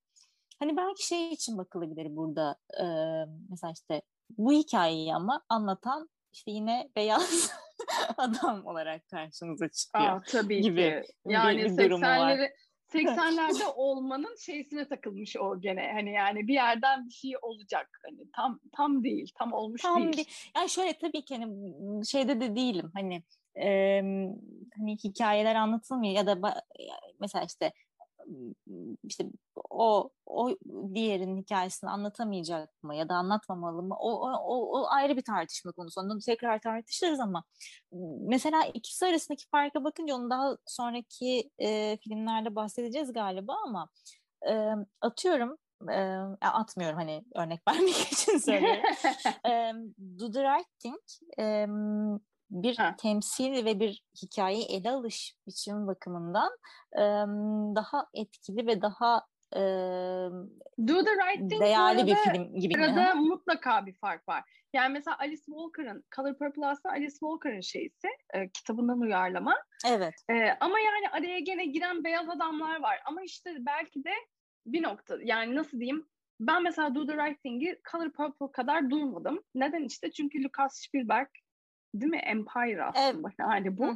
Hani belki şey için bakılabilir burada, mesela işte bu hikayeyi ama anlatan işte yine beyaz adam olarak karşımıza çıkıyor. Tabii gibi ki. Yani 80'lerde olmanın şeysine takılmış o gene. Hani yani bir yerden bir şey olacak. Hani tam değil, tam olmuş tam değil. Yani şöyle tabii ki hani şeyde de değilim. Hani hani hikayeler anlatılmıyor ya da mesela işte o diğerinin hikayesini anlatamayacak mı ya da anlatmamalı mı? O ayrı bir tartışma konusu. Onu tekrar tartışırız ama mesela ikisi arasındaki farka bakınca onu daha sonraki filmlerde bahsedeceğiz galiba ama atmıyorum hani örnek vermek için söylüyorum. Do the Right Thing bir temsil ve bir hikayeyi ele alış biçimi bakımından daha etkili ve daha Do the Right Thing değerli bir film gibi. Burada mutlaka bir fark var. Yani mesela Alice Walker'ın Color Purple aslında Alice Walker'ın şeysi, kitabından uyarlama. Evet. Ama yani araya gene giren beyaz adamlar var. Ama işte belki de bir nokta, yani nasıl diyeyim, ben mesela Do the Right Thing'i Color Purple kadar duymadım. Neden işte? Çünkü Lucas Spielberg, değil mi? Empire aslında. Evet. Yani bu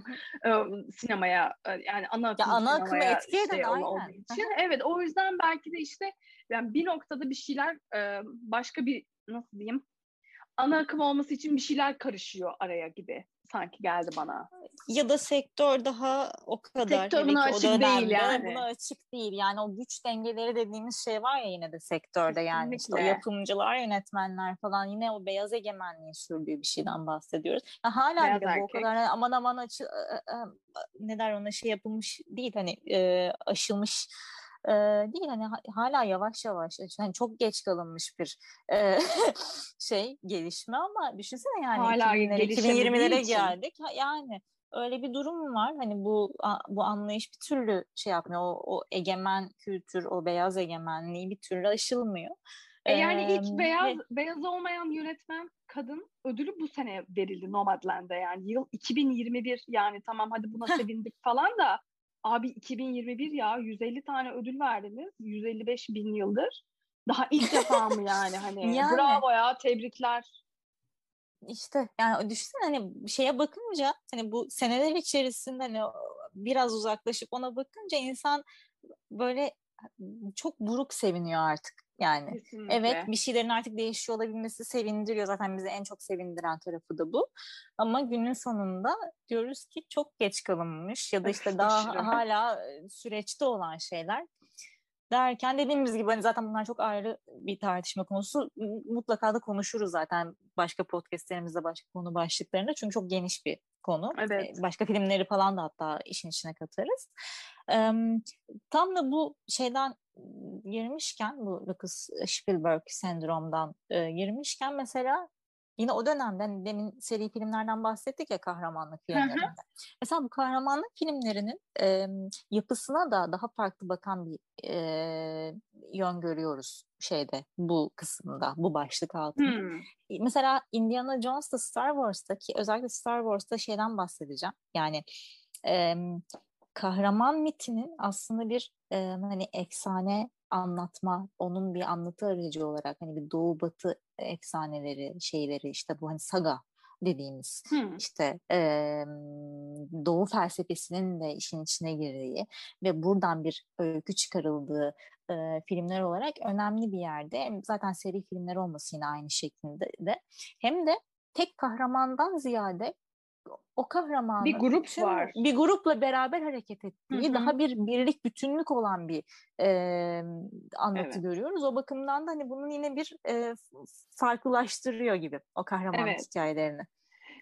sinemaya, yani ana akım sinemaya işte olduğu için. Evet, o yüzden belki de işte yani bir noktada bir şeyler başka bir, nasıl diyeyim, ana akım olması için bir şeyler karışıyor araya gibi sanki geldi bana. Ya da sektör daha o kadar. Sektör buna açık değil yani. Buna açık değil. Yani o güç dengeleri dediğimiz şey var ya yine de sektörde. Kesinlikle. Yani işte o yapımcılar, yönetmenler falan yine o beyaz egemenliğin sürdüğü bir şeyden bahsediyoruz. Ya hala bile o kadar aman ne der ona şey yapılmış değil hani aşılmış değil hani hala yavaş yavaş hani çok geç kalınmış bir şey gelişme ama düşünsene yani hala 2020'lere geldik yani öyle bir durum var hani bu anlayış bir türlü şey yapmıyor o egemen kültür, o beyaz egemenliği bir türlü aşılmıyor. Yani ilk beyaz olmayan yönetmen kadın ödülü bu sene verildi Nomadland'da yani yıl 2021 yani tamam hadi buna sevindik falan da abi 2021 ya 150 tane ödül verdiniz. 155 bin yıldır. Daha ilk defa mı yani? Hani yani. Bravo ya, tebrikler. İşte yani düşünsene hani şeye bakınca hani bu seneler içerisinde hani biraz uzaklaşıp ona bakınca insan böyle çok buruk seviniyor artık yani. Kesinlikle. Evet, bir şeylerin artık değişiyor olabilmesi sevindiriyor, zaten bizi en çok sevindiren tarafı da bu. Ama günün sonunda diyoruz ki çok geç kalınmış ya da işte daha hala süreçte olan şeyler. Derken dediğimiz gibi hani zaten bunlar çok ayrı bir tartışma konusu. Mutlaka da konuşuruz zaten başka podcastlerimizde, başka konu başlıklarında. Çünkü çok geniş bir konu. Evet. Başka filmleri falan da hatta işin içine katarız. Tam da bu şeyden girmişken, bu Lucas Spielberg sendromdan girmişken mesela yine o dönemden, demin seri filmlerden bahsettik ya, kahramanlık filmlerinden. Mesela bu kahramanlık filmlerinin yapısına da daha farklı bakan bir yön görüyoruz şeyde, bu kısımda, bu başlık altında. Hı-hı. Mesela Indiana Jones'ta, Star Wars'taki, özellikle Star Wars'ta şeyden bahsedeceğim. Yani kahraman mitinin aslında bir hani efsane anlatma, onun bir anlatı aracı olarak hani bir doğu batı efsaneleri, şeyleri, işte bu hani saga dediğimiz işte doğu felsefesinin de işin içine girdiği ve buradan bir öykü çıkarıldığı filmler olarak önemli bir yerde. Hem zaten seri filmler olması yine aynı şekilde de, hem de tek kahramandan ziyade o kahramanın bir grup var. Bir grupla beraber hareket ettiği, hı-hı, daha bir birlik, bütünlük olan bir anlatı görüyoruz. O bakımdan da hani bunun yine bir farklılaştırıyor gibi o kahramanlık hikayelerini.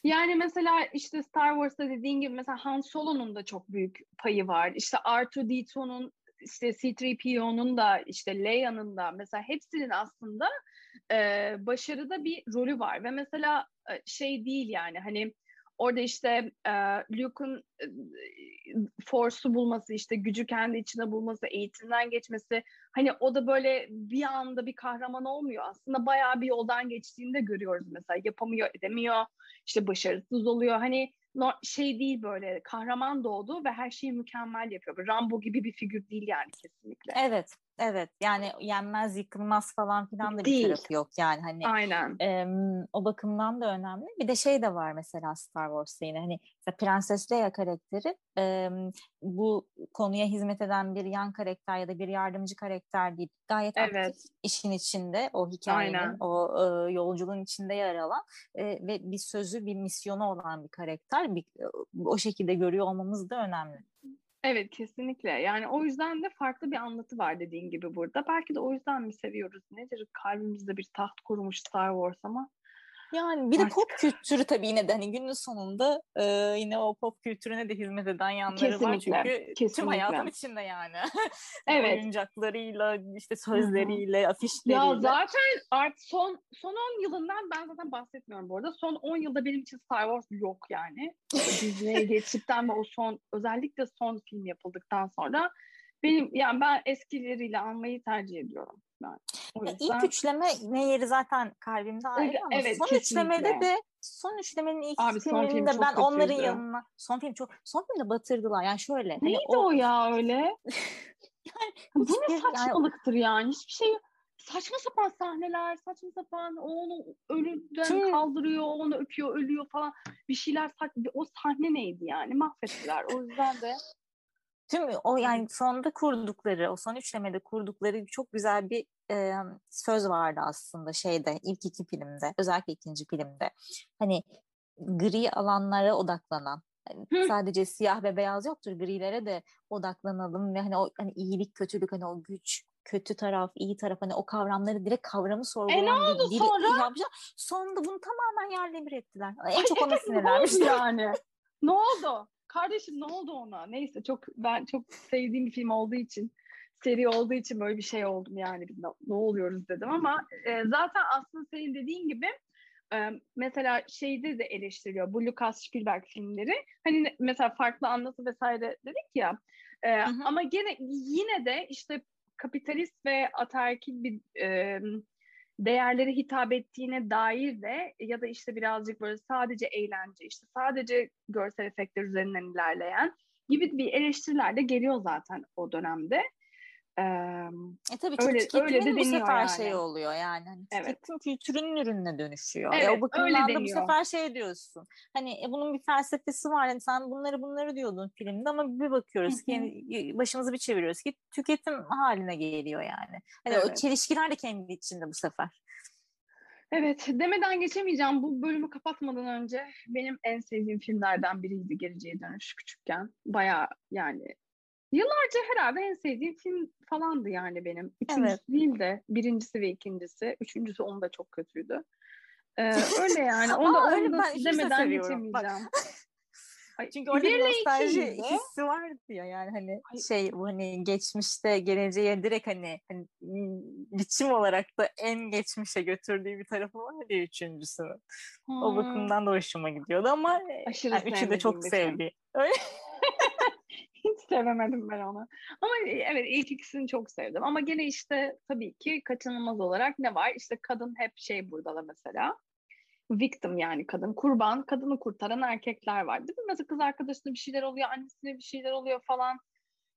Yani mesela işte Star Wars'ta dediğin gibi mesela Han Solo'nun da çok büyük payı var. İşte R2-D2'nun, işte C-3PO'nun da, işte Leia'nın da, mesela hepsinin aslında başarıda bir rolü var. Ve mesela şey değil yani hani orada işte Luke'un Force'u bulması, işte gücü kendi içine bulması, eğitimden geçmesi, hani o da böyle bir anda bir kahraman olmuyor. Aslında bayağı bir yoldan geçtiğini de görüyoruz mesela. Yapamıyor, edemiyor, işte başarısız oluyor. Hani şey değil, böyle kahraman doğdu ve her şeyi mükemmel yapıyor. Rambo gibi bir figür değil yani kesinlikle. Evet, evet. Yani yenmez, yıkılmaz falan filan da bir tarafı yok yani hani. Aynen. O bakımdan da önemli. Bir de şey de var mesela Star Wars'ta yine hani Prenses Leia karakteri bu konuya hizmet eden bir yan karakter ya da bir yardımcı karakter değil. Gayet aktif işin içinde, o hikayenin, o yolculuğun içinde yer alan ve bir sözü, bir misyonu olan bir karakter. O şekilde görüyor olmamız da önemli. Evet, kesinlikle. Yani o yüzden de farklı bir anlatı var dediğin gibi burada. Belki de o yüzden mi seviyoruz? Nedir? Kalbimizde bir taht kurmuş Star Wars ama. Yani bir de pop kültürü tabii yine de hani günün sonunda yine o pop kültürüne de hizmet eden yanları var. Çünkü tüm hayatın içinde yani. Evet. Oyuncaklarıyla, işte sözleriyle, afişleriyle. Ya zaten artık son 10 yılından ben zaten bahsetmiyorum bu arada. Son 10 yılda benim için Star Wars yok yani. Disney'e geçtikten ve o son, özellikle son film yapıldıktan sonra benim, yani ben eskileriyle anmayı tercih ediyorum. Yani. Yüzden... İlk üçleme ne yeri zaten kalbimde ayrı ama son kesinlikle. Üçlemede de son üçlemenin ilk filminde ben kötüydü. Onların yanına son filmde batırdılar yani şöyle. Neydi hani o ya öyle? Yani bu ne saçmalıktır yani, hiçbir şey saçma sapan sahneler, saçma sapan, o onu ölümden kaldırıyor, onu öpüyor, ölüyor falan bir şeyler, o sahne neydi yani, mahvettiler o yüzden de. Tüm o yani sonda kurdukları, o son üçlemede kurdukları çok güzel bir söz vardı aslında şeyde, ilk iki filmde, özellikle ikinci filmde. Hani gri alanlara odaklanan, sadece siyah ve beyaz yoktur, grilere de odaklanalım ve hani o hani iyilik, kötülük, hani o güç, kötü taraf, iyi taraf, hani o kavramları, direkt kavramı sorgulayan bir yapacak. Sonunda bunu tamamen yerle bir ettiler. En çok ona sinirlenmişler. Yani. Ne oldu? Kardeşim ne oldu ona? Neyse, ben çok sevdiğim bir film olduğu için, seri olduğu için böyle bir şey oldum yani, ne oluyoruz dedim ama zaten aslında senin dediğin gibi mesela şeyde de eleştiriliyor bu Lucas Spielberg filmleri, hani mesela farklı anlatı vesaire dedik ya ama yine de işte kapitalist ve ataerkil bir değerlere hitap ettiğine dair de, ya da işte birazcık böyle sadece eğlence, işte sadece görsel efektler üzerinden ilerleyen gibi bir eleştiriler de geliyor zaten o dönemde. Tabii ki tüketimin bu sefer yani. Şey oluyor yani. Hani tüketim kültürünün ürününe dönüşüyor. Evet, o bakımdan da bu sefer şey diyorsun. Hani bunun bir felsefesi var. Yani sen bunları diyordun filmde ama bir bakıyoruz ki yani başımızı bir çeviriyoruz ki tüketim haline geliyor yani. Hani o çelişkiler de kendi içinde bu sefer. Evet, demeden geçemeyeceğim. Bu bölümü kapatmadan önce benim en sevdiğim filmlerden biriydi Geleceğe Dönüş küçükken. Bayağı yani yıllarca herhalde en sevdiğim film falandı yani benim. Üçüncüsü değil de birincisi ve ikincisi. Üçüncüsü onu da çok kötüydü. Öyle yani. Onu da demeden geçemeyeceğim. Çünkü orada bir nostalji hissi vardı ya yani hani hani geçmişte geleceğe direkt hani biçim olarak da en geçmişe götürdüğü bir tarafı vardı ya üçüncüsünün. O bakımdan da hoşuma gidiyordu ama yani üçü de çok sevdi. Öyle. Hiç sevemedim ben onu. Ama evet ilk ikisini çok sevdim. Ama gene işte tabii ki kaçınılmaz olarak ne var? İşte kadın hep burada mesela. Victim yani kadın. Kurban, kadını kurtaran erkekler var. Değil mi? Mesela kız arkadaşına bir şeyler oluyor, annesine bir şeyler oluyor falan.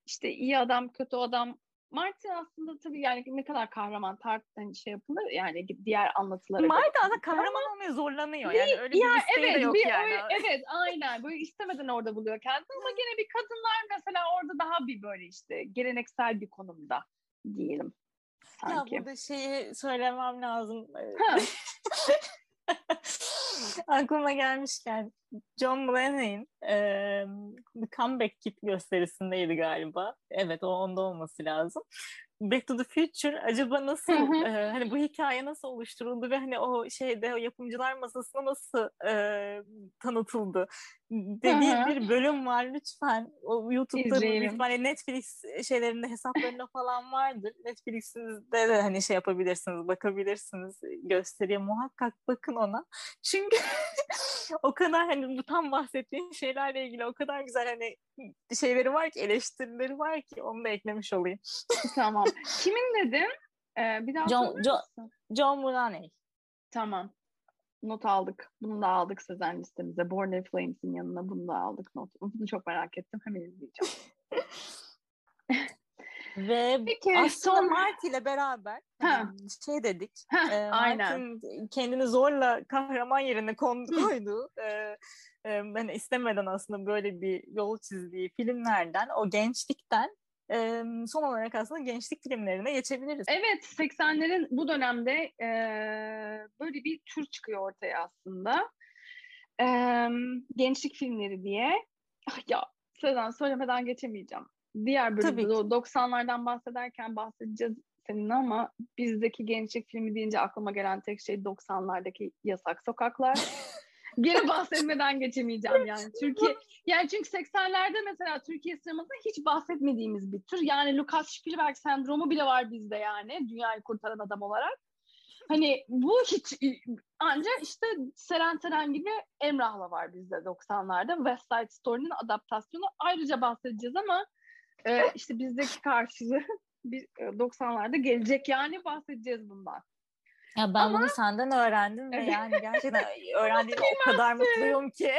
İşte iyi adam, kötü adam. Marty aslında tabii yani ne kadar kahraman tartışan şey yapılır yani diğer anlatılara. Marty aslında kahraman olmaya zorlanıyor yani öyle bir isteği de yok yani. Evet aynen böyle istemeden orada buluyor kendini ama gene bir kadınlar mesela orada daha bir böyle işte geleneksel bir konumda diyelim sanki. Ya burada şeyi söylemem lazım. Aklıma gelmişken John Mulaney'in The Comeback Kid gösterisindeydi galiba. Evet o onda olması lazım. Back to the Future acaba nasıl hani bu hikaye nasıl oluşturuldu ve hani o şeyde o yapımcılar masasına nasıl tanıtıldı dediği bir bölüm var lütfen. O YouTube'da lütfen Netflix şeylerinde hesaplarında falan vardır. Netflix'inizde de hani şey yapabilirsiniz, bakabilirsiniz gösteriye muhakkak bakın ona. Çünkü o kadar hani bu tam bahsettiğin şeylerle ilgili o kadar güzel hani şeyleri var ki eleştirileri var ki onu da eklemiş olayım. Tamam. Kimin dedim? Bir daha John Mulaney. Tamam. Not aldık. Bunu da aldık Sezen listemize. Born in Flames'in yanına bunu da aldık not. Bunu çok merak ettim. Hemen izleyeceğim. Ve peki, aslında Marty ile beraber şey dedik. Marty'nin kendini zorla kahraman yerine koydu. Ben istemeden aslında böyle bir yol çizdiği filmlerden, o gençlikten son olarak aslında gençlik filmlerine geçebiliriz. Evet, 80'lerin bu dönemde böyle bir tür çıkıyor ortaya aslında. Gençlik filmleri diye. Ya Sezen söylemeden geçemeyeceğim. Diğer bölümde 90'lardan bahsederken bahsedeceğiz seninle ama bizdeki gençlik filmi deyince aklıma gelen tek şey 90'lardaki Yasak Sokaklar. Geri bahsetmeden geçemeyeceğim yani. Çünkü 80'lerde mesela Türkiye sinemasında hiç bahsetmediğimiz bir tür. Yani Lucas Spielberg sendromu bile var bizde yani dünyayı kurtaran adam olarak. Hani bu hiç ancak işte Seren Teren gibi Emrah'la var bizde 90'larda. West Side Story'nin adaptasyonu ayrıca bahsedeceğiz ama işte bizdeki karşılığı 90'larda gelecek yani bahsedeceğiz bundan. Ya ben bunu senden öğrendim ve yani gerçekten öğrendiğim o kadar mutluyum ki.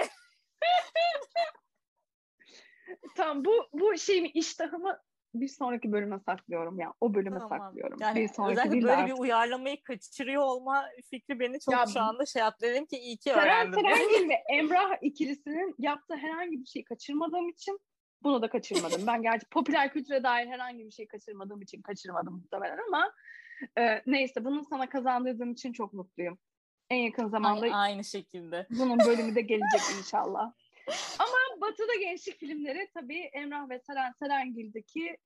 Tamam bu şeyimi iştahımı bir sonraki bölüme saklıyorum yani o bölüme saklıyorum. Yani bir sonraki özellikle böyle artık. Bir uyarlamayı kaçırıyor olma fikri beni çok şu anda şey yaptı dedim ki iyi ki öğrendim. Serengil ve Emrah ikilisinin yaptığı herhangi bir şeyi kaçırmadığım için bunu da kaçırmadım. Ben gerçi popüler kültüre dair herhangi bir şey kaçırmadığım için kaçırmadım muhtemelen ama neyse bunu sana kazandırdığım için çok mutluyum. En yakın zamanda aynı şekilde. Bunun bölümü de gelecek inşallah. Ama Batı'da gençlik filmleri tabii Emrah ve Seren Serengil'deki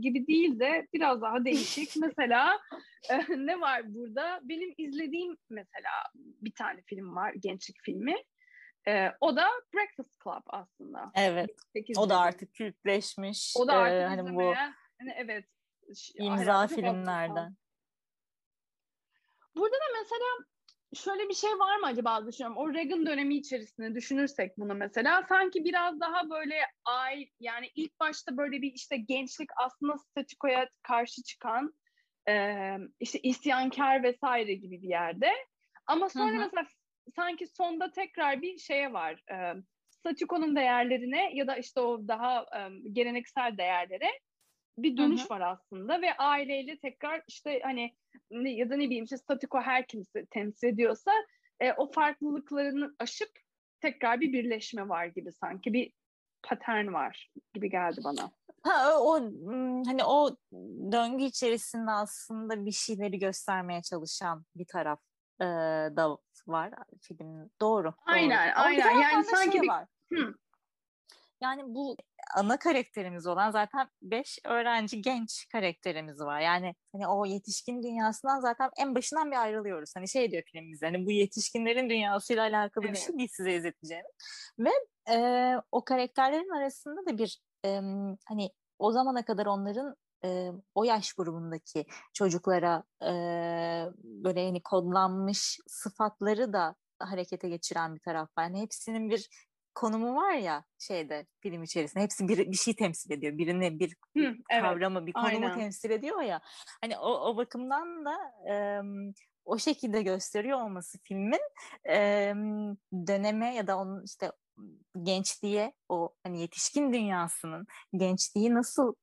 gibi değil de biraz daha değişik. Mesela ne var burada? Benim izlediğim mesela bir tane film var, gençlik filmi. O da Breakfast Club aslında. Evet. O da artık kültleşmiş. O da artık hani bu evet imza filmlerden. Burada da mesela şöyle bir şey var mı acaba düşünüyorum. O Reagan dönemi içerisinde düşünürsek bunu mesela sanki biraz daha böyle yani ilk başta böyle bir işte gençlik aslında statikoya karşı çıkan işte isyankar vesaire gibi bir yerde. Ama sonra mesela sanki sonda tekrar bir şeye var. Statiko'nun değerlerine ya da işte o daha geleneksel değerlere bir dönüş var aslında ve aileyle tekrar işte hani ya da ne bileyim işte statiko her kimse temsil ediyorsa o farklılıklarını aşıp tekrar bir birleşme var gibi, sanki bir patern var gibi geldi bana. Ha, o hani o döngü içerisinde aslında bir şeyleri göstermeye çalışan bir taraf da var filmin. Doğru. Aynen, doğru. Aynen. Yani sanki bir... Yani bu ana karakterimiz olan zaten 5 öğrenci genç karakterimiz var. Yani hani o yetişkin dünyasından zaten en başından bir ayrılıyoruz. Hani şey diyor filmimiz, hani bu yetişkinlerin dünyasıyla alakalı bir şey değil size izleteceğim. Ve o karakterlerin arasında da bir hani o zamana kadar onların o yaş grubundaki çocuklara böyle hani kodlanmış sıfatları da harekete geçiren bir taraf var. Yani hepsinin bir konumu var ya şeyde, film içerisinde hepsi bir şey temsil ediyor. Birine bir kavramı, bir konumu temsil ediyor ya. Hani o bakımdan da o şekilde gösteriyor olması filmin döneme ya da onun işte gençliğe, o hani yetişkin dünyasının gençliği nasıl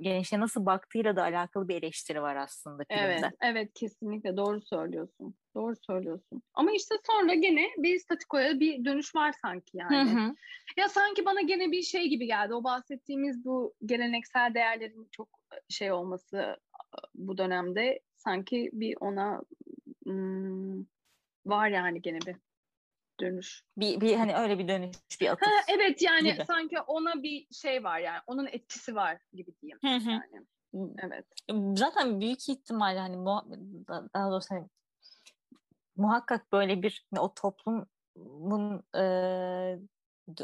gençliğe nasıl baktığıyla da alakalı bir eleştiri var aslında filmde. Evet kesinlikle doğru söylüyorsun. Ama işte sonra gene bir statikoya bir dönüş var sanki yani. Ya sanki bana gene bir şey gibi geldi. O bahsettiğimiz bu geleneksel değerlerin çok şey olması bu dönemde sanki bir ona var yani gene bir dönüş. Bir hani öyle bir dönüş, bir atış. Evet yani gibi. Sanki ona bir şey var yani. Onun etkisi var gibi diyeyim. Yani. Evet. Zaten büyük ihtimalle hani daha doğrusu hani, muhakkak böyle bir o toplumun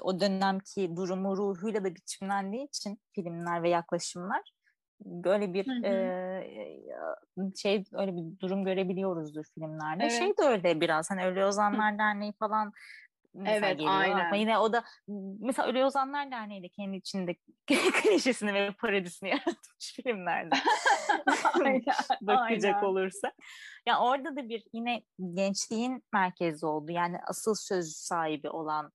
o dönemki durumu ruhuyla da biçimlendiği için filmler ve yaklaşımlar böyle bir şey, öyle bir durum görebiliyoruzdur filmlerde. Evet. Şey de öyle biraz hani Ölü Ozanlar Derneği falan geliyor. Aynen. Yine o da mesela Ölü Ozanlar Derneği de kendi içinde klişesini ve parodisini yaratmış filmlerde. Bakacak olursa. Ya orada da bir yine gençliğin merkezi oldu. Yani asıl söz sahibi olan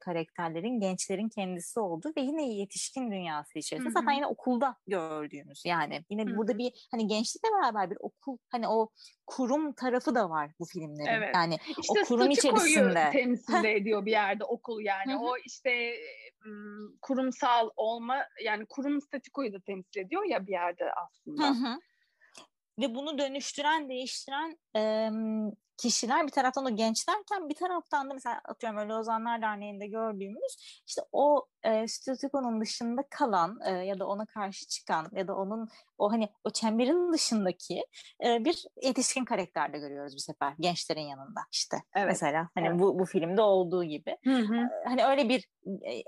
karakterlerin, gençlerin kendisi oldu ve yine yetişkin dünyası içerisinde. Zaten yine okulda gördüğümüz yani. Yine burada bir hani gençlikle beraber bir okul, hani o kurum tarafı da var bu filmlerin. Evet. Yani işte o kurum içerisinde temsil ediyor bir yerde okul yani. O işte kurumsal olma, yani kurum statikoyu da temsil ediyor ya bir yerde aslında. Ve bunu dönüştüren, değiştiren kişiler bir taraftan o gençlerken, bir taraftan da mesela atıyorum Ölü Ozanlar Derneği'nde gördüğümüz işte o stüdyokonun dışında kalan ya da ona karşı çıkan ya da onun o hani o çemberin dışındaki bir yetişkin karakterde görüyoruz bu sefer gençlerin yanında işte. Evet. Mesela hani bu filmde olduğu gibi. Hani öyle bir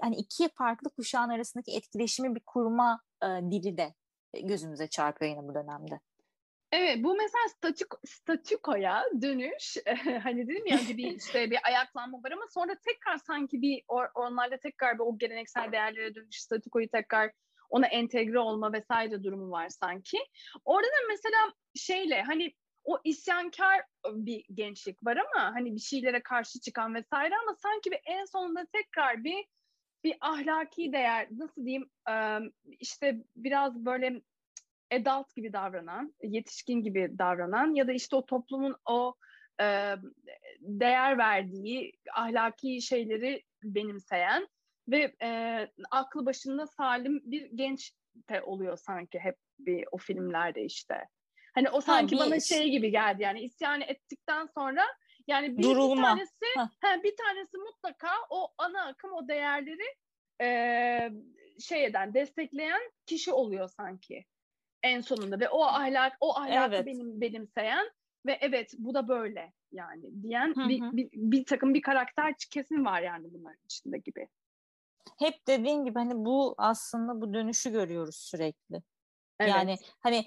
hani iki farklı kuşağın arasındaki etkileşimi bir kurma dili de gözümüze çarpıyor yine bu dönemde. Evet, bu mesela statükoya dönüş, hani dedim ya bir işte bir ayaklanma var ama sonra tekrar sanki bir onlarla tekrar bir o geleneksel değerlere dönüş, statükoyu tekrar ona entegre olma vesaire durumu var sanki. Orada da mesela şeyle hani o isyankar bir gençlik var ama hani bir şeylere karşı çıkan vesaire, ama sanki bir en sonunda tekrar bir ahlaki değer, nasıl diyeyim, işte biraz böyle adult gibi davranan, yetişkin gibi davranan ya da işte o toplumun o değer verdiği ahlaki şeyleri benimseyen ve aklı başında salim bir genç de oluyor sanki hep bir o filmlerde işte. Hani o sanki bana şey gibi geldi yani, isyan ettikten sonra yani bir tanesi mutlaka o ana akım, o değerleri şey eden, destekleyen kişi oluyor sanki. En sonunda ve o ahlakı benimseyen ve evet bu da böyle yani diyen bir takım bir karakter kesin var yani bunların içinde gibi. Hep dediğin gibi hani bu aslında bu dönüşü görüyoruz sürekli. Evet. Yani hani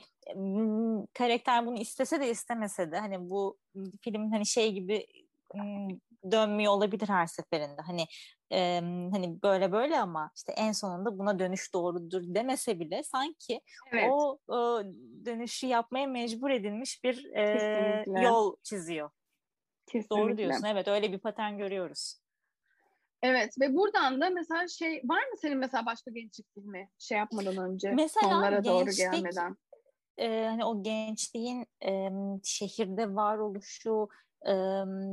karakter bunu istese de istemese de hani bu film hani şey gibi dönmüyor olabilir her seferinde. Hani hani böyle ama işte en sonunda buna dönüş doğrudur demese bile sanki o dönüşü yapmaya mecbur edilmiş bir yol çiziyor. Kesinlikle. Doğru diyorsun. Evet, öyle bir patern görüyoruz. Evet ve buradan da mesela şey var mı senin mesela başka gençlik filmi şey yapmadan önce mesela onlara gençlik, doğru gelmeden? Hani o gençliğin şehirde varoluşu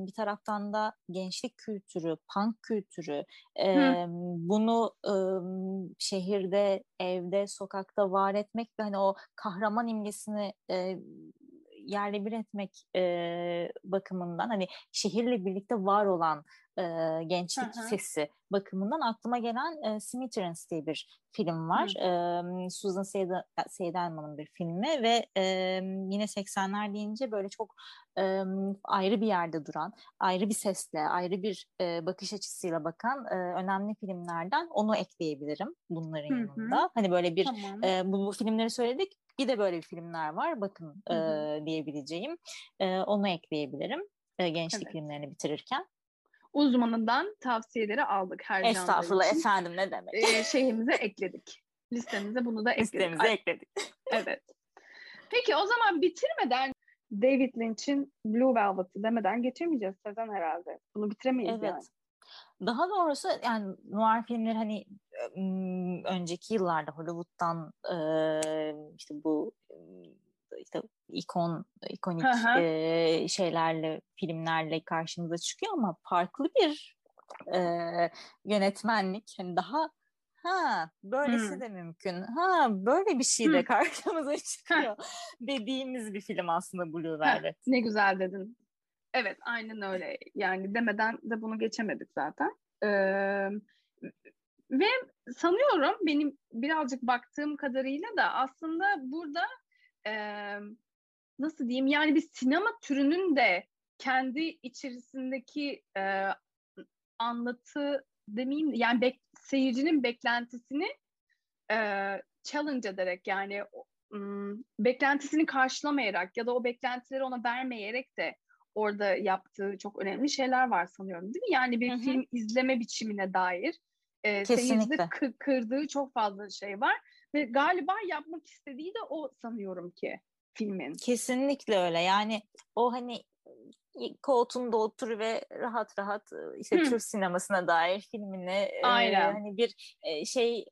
bir taraftan da gençlik kültürü, punk kültürü bunu şehirde, evde, sokakta var etmek ve hani o kahraman imgesini yerle bir etmek bakımından hani şehirle birlikte var olan gençlik sesi bakımından aklıma gelen Smithers diye bir film var. Susan Seydelman'ın bir filmi ve yine 80'ler deyince böyle çok ayrı bir yerde duran, ayrı bir sesle, ayrı bir bakış açısıyla bakan önemli filmlerden onu ekleyebilirim bunların yanında. Hani böyle bir bu filmleri söyledik. Bir de böyle filmler var bakın diyebileceğim. Onu ekleyebilirim gençlik filmlerini bitirirken. Uzmanından tavsiyeleri aldık her canlı için. Estağfurullah efendim ne demek. Şeyimize ekledik. Listemize bunu da ekledik. Evet. Peki o zaman bitirmeden David Lynch'in Blue Velvet'i demeden geçemeyeceğiz Sezen herhalde. Bunu bitiremeyiz yani. Daha doğrusu yani noir filmleri hani önceki yıllarda Hollywood'dan işte bu işte ikonik şeylerle filmlerle karşımıza çıkıyor ama farklı bir yönetmenlik hani daha böylesi de mümkün böyle bir şey de karşımıza çıkıyor dediğimiz bir film aslında Blue Velvet. Ne güzel dedin. Evet aynen öyle yani demeden de bunu geçemedik zaten ve sanıyorum benim birazcık baktığım kadarıyla da aslında burada nasıl diyeyim yani bir sinema türünün de kendi içerisindeki anlatı demeyeyim yani seyircinin beklentisini challenge ederek yani beklentisini karşılamayarak ya da o beklentileri ona vermeyerek de orada yaptığı çok önemli şeyler var sanıyorum değil mi? Yani bir film izleme biçimine dair seyircide kırdığı çok fazla şey var. Ve galiba yapmak istediği de o sanıyorum ki filmin. Kesinlikle öyle. Yani o hani koltuğunda otur ve rahat rahat işte Türk sinemasına dair filmini hani bir şey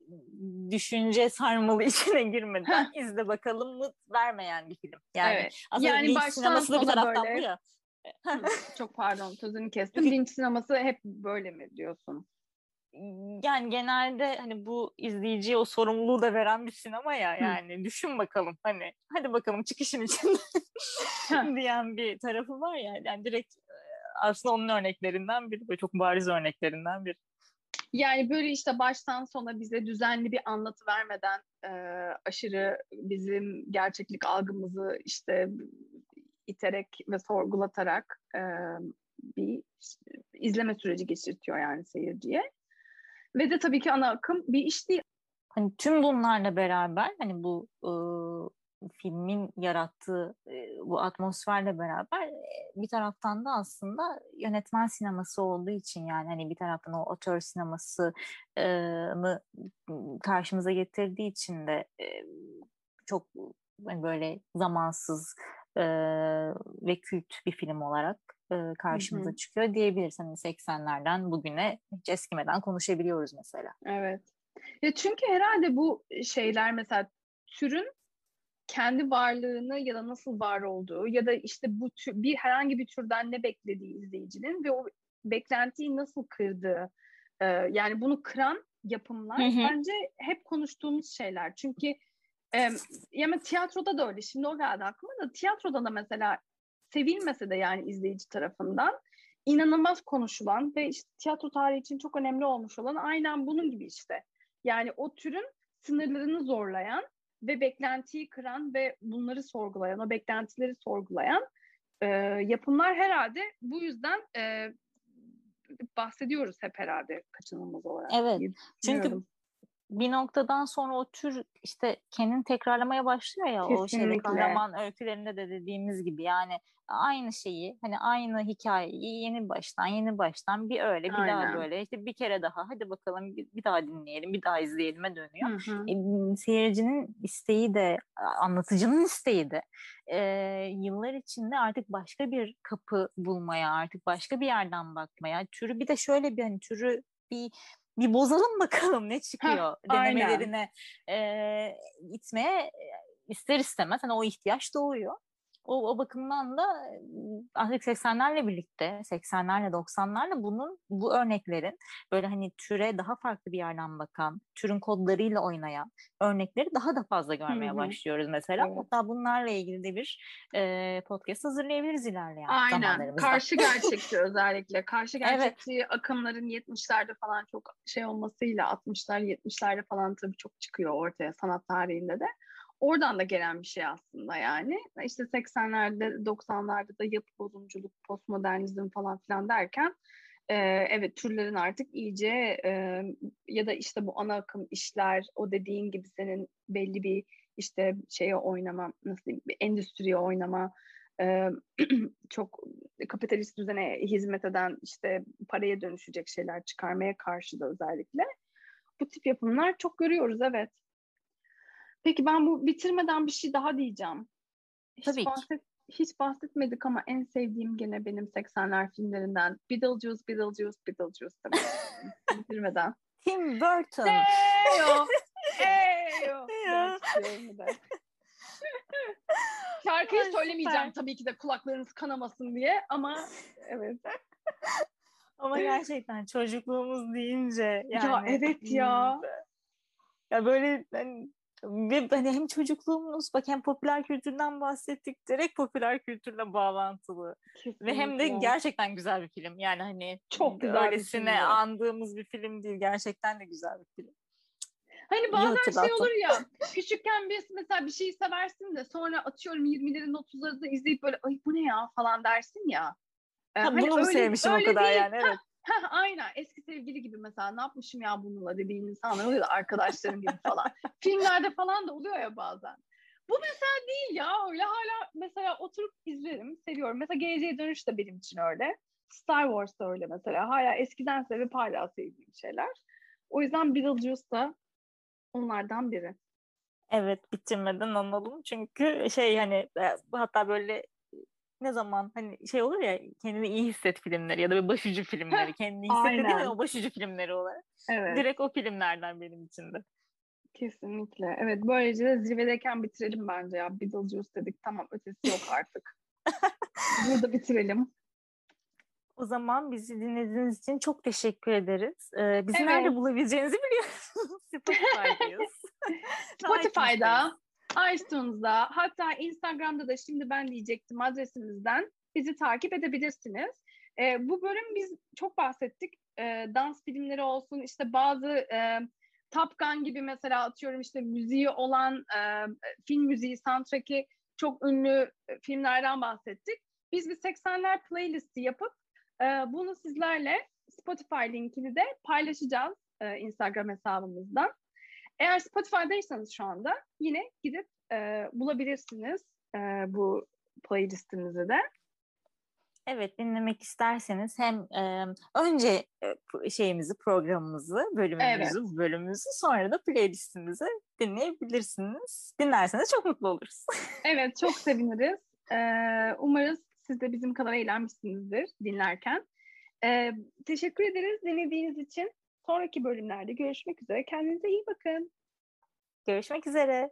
düşünce sarmalı içine girmeden izle bakalım mı vermeyen bir film. Yani aslında yani Lynch sineması da bir taraftan bu ya. Çok pardon sözünü kestim. Lynch sineması hep böyle mi diyorsun? Yani genelde hani bu izleyiciye o sorumluluğu da veren bir sinema ya yani düşün bakalım hani hadi bakalım çıkışın içinde diyen bir tarafı var ya yani direkt aslında onun örneklerinden biri böyle çok bariz örneklerinden biri. Yani böyle işte baştan sona bize düzenli bir anlatı vermeden aşırı bizim gerçeklik algımızı işte iterek ve sorgulatarak bir izleme süreci geçirtiyor yani seyirciye. Ve de tabii ki ana akım bir iş değil. Hani tüm bunlarla beraber hani bu filmin yarattığı bu atmosferle beraber bir taraftan da aslında yönetmen sineması olduğu için yani hani bir taraftan o otör sinemasını karşımıza getirdiği için de çok hani böyle zamansız ve kült bir film olarak karşımıza çıkıyor diyebiliriz. Hani 80'lerden bugüne hiç eskimeden konuşabiliyoruz mesela. Evet. Ya çünkü herhalde bu şeyler mesela türün kendi varlığını ya da nasıl var olduğu ya da işte bu tür, bir herhangi bir türden ne beklediği izleyicinin ve o beklentiyi nasıl kırdığı yani bunu kıran yapımlar bence hep konuştuğumuz şeyler. Çünkü yani tiyatroda da öyle. Şimdi o geldi aklıma da tiyatroda da mesela sevilmese de yani izleyici tarafından inanılmaz konuşulan ve işte tiyatro tarihi için çok önemli olmuş olan aynen bunun gibi işte. Yani o türün sınırlarını zorlayan ve beklentiyi kıran ve bunları sorgulayan, o beklentileri sorgulayan yapımlar herhalde bu yüzden bahsediyoruz hep herhalde kaçınılmaz olarak. Evet. Çünkü bir noktadan sonra o tür işte kendini tekrarlamaya başlıyor ya. Kesinlikle. O şeyde kahraman öykülerinde de dediğimiz gibi yani aynı şeyi hani aynı hikayeyi yeni baştan bir öyle bir daha böyle işte bir kere daha hadi bakalım bir daha dinleyelim bir daha izleyelim'e dönüyor. Seyircinin isteği de anlatıcının isteği de yıllar içinde artık başka bir kapı bulmaya artık başka bir yerden bakmaya türü bir de şöyle bir hani türü bir bozalım bakalım ne çıkıyor denemelerine gitmeye ister istemez hani o ihtiyaç doğuyor. O bakımdan da artık 80'lerle birlikte, 80'lerle 90'larla bu örneklerin böyle hani türe daha farklı bir yerden bakan, türün kodlarıyla oynayan örnekleri daha da fazla görmeye başlıyoruz mesela. Evet. Hatta bunlarla ilgili de bir podcast hazırlayabiliriz ilerleyen zamanlarımızda. Karşı gerçekçi özellikle. Karşı gerçekçi akımların 70'lerde falan çok şey olmasıyla 60'lar 70'lerde falan tabii çok çıkıyor ortaya sanat tarihinde de. Oradan da gelen bir şey aslında yani. İşte 80'lerde, 90'larda da yapı bozumculuk, postmodernizm falan filan derken evet türlerin artık iyice ya da işte bu ana akım işler, o dediğin gibi senin belli bir işte şeye oynama, nasıl diyeyim, bir endüstriye oynama, çok kapitalist düzene hizmet eden işte paraya dönüşecek şeyler çıkarmaya karşı da özellikle bu tip yapımlar çok görüyoruz evet. Peki ben bu bitirmeden bir şey daha diyeceğim. Hiç bahsetmedik ama en sevdiğim gene benim 80'ler filmlerinden Beetlejuice tabii. Bitirmeden. Tim Burton. Eyo. Şarkıyı söylemeyeceğim tabii ki de kulaklarınız kanamasın diye ama evet. Ama gerçekten çocukluğumuz deyince yani. Ya evet ya. Ya böyle hani hani hem çocukluğumuz bak hem popüler kültürden bahsettik, direkt popüler kültürle bağlantılı. Kesinlikle. Ve hem de gerçekten güzel bir film yani hani çok öylesine bir andığımız bir film değil, gerçekten de güzel bir film. Hani bazen şey olur ya, küçükken biz mesela bir şeyi seversin de sonra atıyorum 20'lerin 30'ları da izleyip böyle ay bu ne ya falan dersin ya. Hani bunu mu sevmişim o kadar değil, yani evet. Aynen. Eski sevgili gibi mesela ne yapmışım ya bununla dediğin insanlar oluyor da arkadaşlarım gibi falan. Filmlerde falan da oluyor ya bazen. Bu mesela değil ya, öyle hala mesela oturup izlerim, seviyorum. Mesela Geleceğe Dönüş de benim için öyle. Star Wars da öyle mesela. Hala eskiden sevip hala sevdiğim şeyler. O yüzden Beetlejuice da onlardan biri. Evet, bitirmeden analım. Çünkü şey hani hatta böyle ne zaman hani şey olur ya, kendini iyi hisset filmleri ya da böyle başucu filmleri, kendini hissettiğin o başucu filmleri olarak. Evet. Direkt o filmlerden benim için de. Kesinlikle. Evet, böylece de zirvedeyken bitirelim bence ya. Beetlejuice dedik, tamam ötesi yok artık. Burada bitirelim. O zaman bizi dinlediğiniz için çok teşekkür ederiz. Bizi nerede bulabileceğinizi biliyorsunuz. Spotify'da. iTunes'da, hatta Instagram'da da Şimdi Ben Diyecektim adresimizden bizi takip edebilirsiniz. Bu bölüm biz çok bahsettik. Dans filmleri olsun, işte bazı Top Gun gibi mesela atıyorum işte müziği olan film müziği, soundtrack'i çok ünlü filmlerden bahsettik. Biz bir 80'ler playlisti yapıp bunu sizlerle Spotify linkini de paylaşacağız Instagram hesabımızdan. Eğer Spotify'daysanız şu anda yine gidip bulabilirsiniz bu playlistimizi de. Evet, dinlemek isterseniz hem önce programımızı, bölümümüzü sonra da playlistimizi dinleyebilirsiniz. Dinlerseniz çok mutlu oluruz. Evet, çok seviniriz. Umarız siz de bizim kadar eğlenmişsinizdir dinlerken. Teşekkür ederiz dinlediğiniz için. Sonraki bölümlerde görüşmek üzere. Kendinize iyi bakın. Görüşmek üzere.